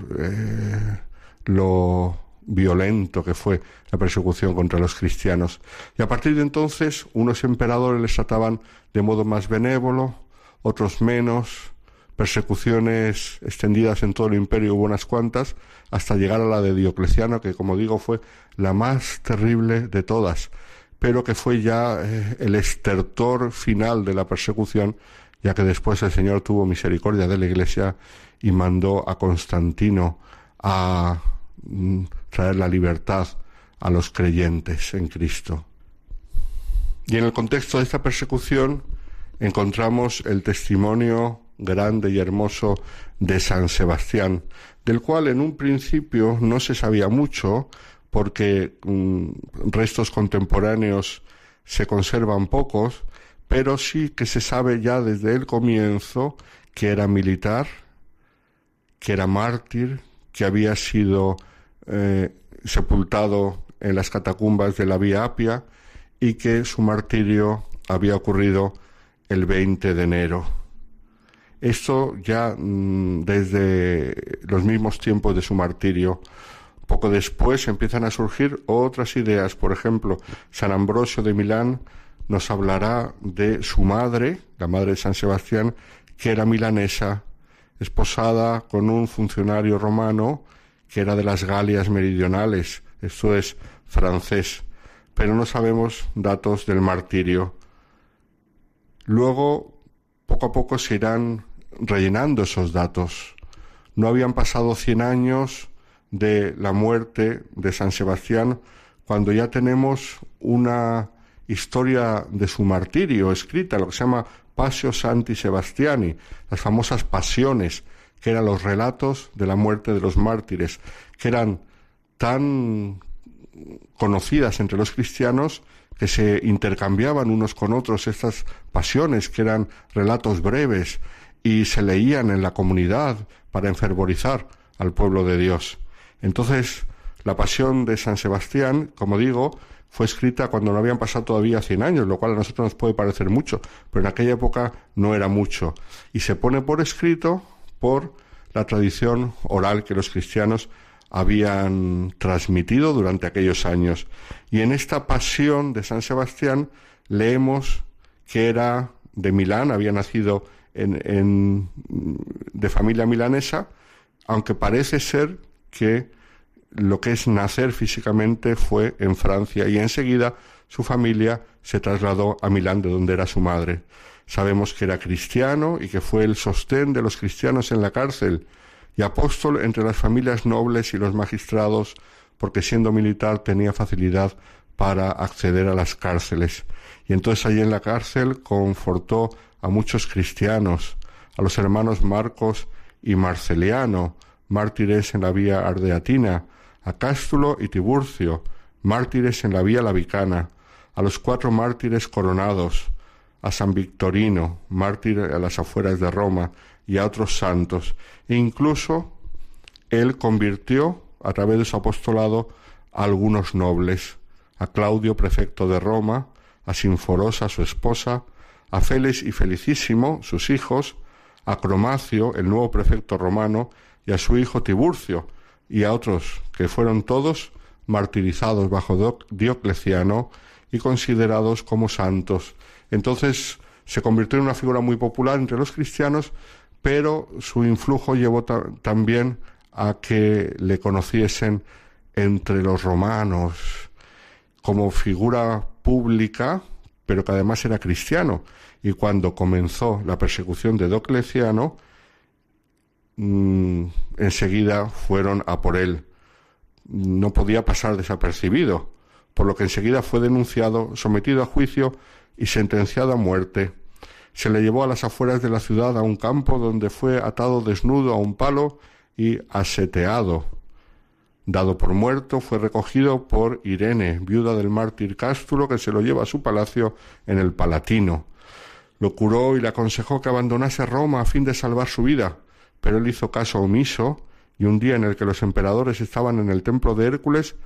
lo violento que fue la persecución contra los cristianos. Y a partir de entonces, unos emperadores les trataban de modo más benévolo, otros menos. Persecuciones extendidas en todo el imperio hubo unas cuantas, hasta llegar a la de Diocleciano, que, como digo, fue la más terrible de todas, pero que fue ya el estertor final de la persecución, ya que después el Señor tuvo misericordia de la Iglesia y mandó a Constantino a traer la libertad a los creyentes en Cristo. Y en el contexto de esta persecución encontramos el testimonio grande y hermoso de San Sebastián, del cual en un principio no se sabía mucho, porque restos contemporáneos se conservan pocos, pero sí que se sabe ya desde el comienzo que era militar, que era mártir, que había sido sepultado en las catacumbas de la Vía Apia y que su martirio había ocurrido el 20 de enero. Esto ya desde los mismos tiempos de su martirio. Poco después empiezan a surgir otras ideas. Por ejemplo, San Ambrosio de Milán nos hablará de su madre, la madre de San Sebastián, que era milanesa, esposada con un funcionario romano que era de las Galias meridionales, esto es, francés, pero no sabemos datos del martirio. Luego, poco a poco se irán rellenando esos datos. No habían pasado 100 años de la muerte de San Sebastián cuando ya tenemos una historia de su martirio escrita, lo que se llama Passio Santi Sebastiani, las famosas pasiones, que eran los relatos de la muerte de los mártires, que eran tan conocidas entre los cristianos que se intercambiaban unos con otros estas pasiones, que eran relatos breves, y se leían en la comunidad para enfervorizar al pueblo de Dios. Entonces, la pasión de San Sebastián, como digo, fue escrita cuando no habían pasado todavía 100 años, lo cual a nosotros nos puede parecer mucho, pero en aquella época no era mucho. Y se pone por escrito por la tradición oral que los cristianos habían transmitido durante aquellos años. Y en esta pasión de San Sebastián leemos que era de Milán, había nacido de familia milanesa, aunque parece ser que lo que es nacer físicamente fue en Francia, y enseguida su familia se trasladó a Milán, de donde era su madre. Sabemos que era cristiano y que fue el sostén de los cristianos en la cárcel y apóstol entre las familias nobles y los magistrados, porque siendo militar tenía facilidad para acceder a las cárceles. Y entonces allí en la cárcel confortó a muchos cristianos, a los hermanos Marcos y Marceliano, mártires en la vía Ardeatina, a Cástulo y Tiburcio, mártires en la vía Lavicana, a los 4 mártires coronados, a San Victorino, mártir a las afueras de Roma, y a otros santos. E incluso él convirtió, a través de su apostolado, a algunos nobles, a Claudio, prefecto de Roma, a Sinforosa, su esposa, a Félix y Felicísimo, sus hijos, a Cromacio, el nuevo prefecto romano, y a su hijo Tiburcio, y a otros, que fueron todos martirizados bajo Diocleciano y considerados como santos. Entonces se convirtió en una figura muy popular entre los cristianos, pero su influjo llevó también a que le conociesen entre los romanos como figura pública, pero que además era cristiano. Y cuando comenzó la persecución de Diocleciano, enseguida fueron a por él. No podía pasar desapercibido, por lo que enseguida fue denunciado, sometido a juicio y sentenciado a muerte. Se le llevó a las afueras de la ciudad a un campo donde fue atado desnudo a un palo y aseteado. Dado por muerto, fue recogido por Irene, viuda del mártir Cástulo, que se lo lleva a su palacio en el Palatino. Lo curó y le aconsejó que abandonase Roma a fin de salvar su vida, pero él hizo caso omiso, y un día en el que los emperadores estaban en el templo de Hércules,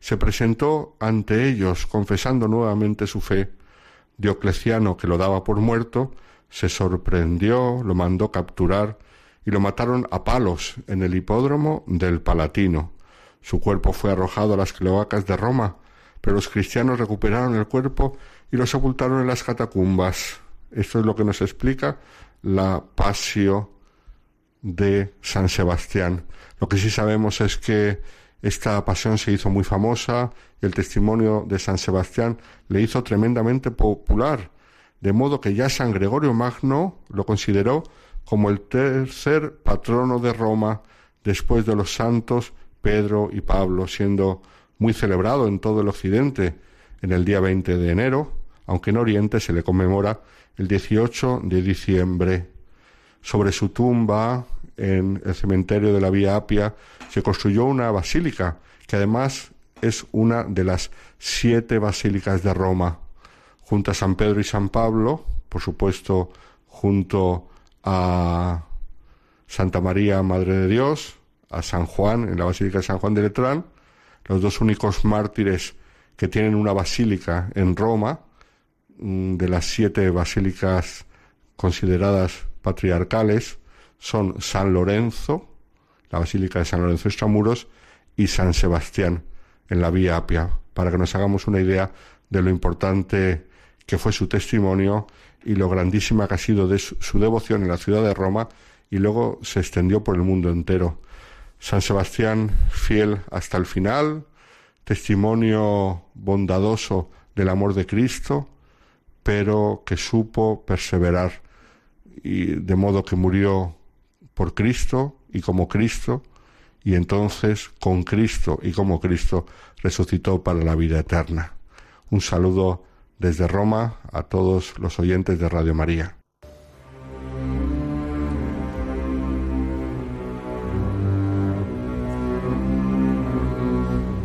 se presentó ante ellos, confesando nuevamente su fe. Diocleciano, que lo daba por muerto, se sorprendió, lo mandó capturar y lo mataron a palos en el hipódromo del Palatino. Su cuerpo fue arrojado a las cloacas de Roma, pero los cristianos recuperaron el cuerpo y lo sepultaron en las catacumbas. Esto es lo que nos explica la Pasio de San Sebastián. Lo que sí sabemos es que esta pasión se hizo muy famosa, y el testimonio de San Sebastián le hizo tremendamente popular, de modo que ya San Gregorio Magno lo consideró como el tercer patrono de Roma, después de los santos Pedro y Pablo, siendo muy celebrado en todo el occidente en el día 20 de enero, aunque en Oriente se le conmemora el 18 de diciembre. sobre su tumba, en el cementerio de la Vía Apia, se construyó una basílica, que además es una de las 7 basílicas de Roma, junto a San Pedro y San Pablo, por supuesto, junto a Santa María, Madre de Dios, a San Juan, en la Basílica de San Juan de Letrán, los dos únicos mártires que tienen una basílica en Roma, de las 7 basílicas consideradas patriarcales, son San Lorenzo, la Basílica de San Lorenzo Extramuros, y San Sebastián, en la Vía Apia, para que nos hagamos una idea de lo importante que fue su testimonio y lo grandísima que ha sido de su devoción en la ciudad de Roma, y luego se extendió por el mundo entero. San Sebastián, fiel hasta el final, testimonio bondadoso del amor de Cristo, pero que supo perseverar, y de modo que murió por Cristo y como Cristo, y entonces con Cristo y como Cristo resucitó para la vida eterna. Un saludo desde Roma a todos los oyentes de Radio María.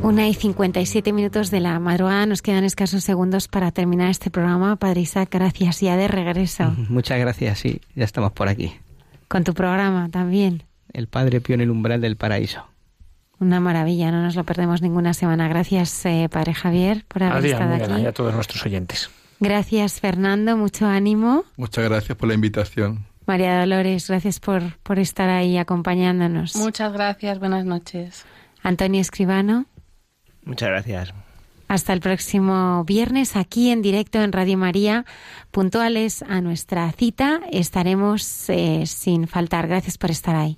Una y 57 minutos de la madrugada, nos quedan escasos segundos para terminar este programa. Padre Isaac, gracias, ya de regreso. Muchas gracias, sí, ya estamos por aquí. Con tu programa también. El Padre Pío en el umbral del paraíso. Una maravilla, no nos lo perdemos ninguna semana. Gracias, Padre Javier, por haber estado aquí. Gracias a todos nuestros oyentes. Gracias, Fernando, mucho ánimo. Muchas gracias por la invitación. María Dolores, gracias por estar ahí acompañándonos. Muchas gracias, buenas noches. Antonio Escribano. Muchas gracias. Hasta el próximo viernes, aquí en directo en Radio María. Puntuales a nuestra cita, estaremos sin faltar. Gracias por estar ahí.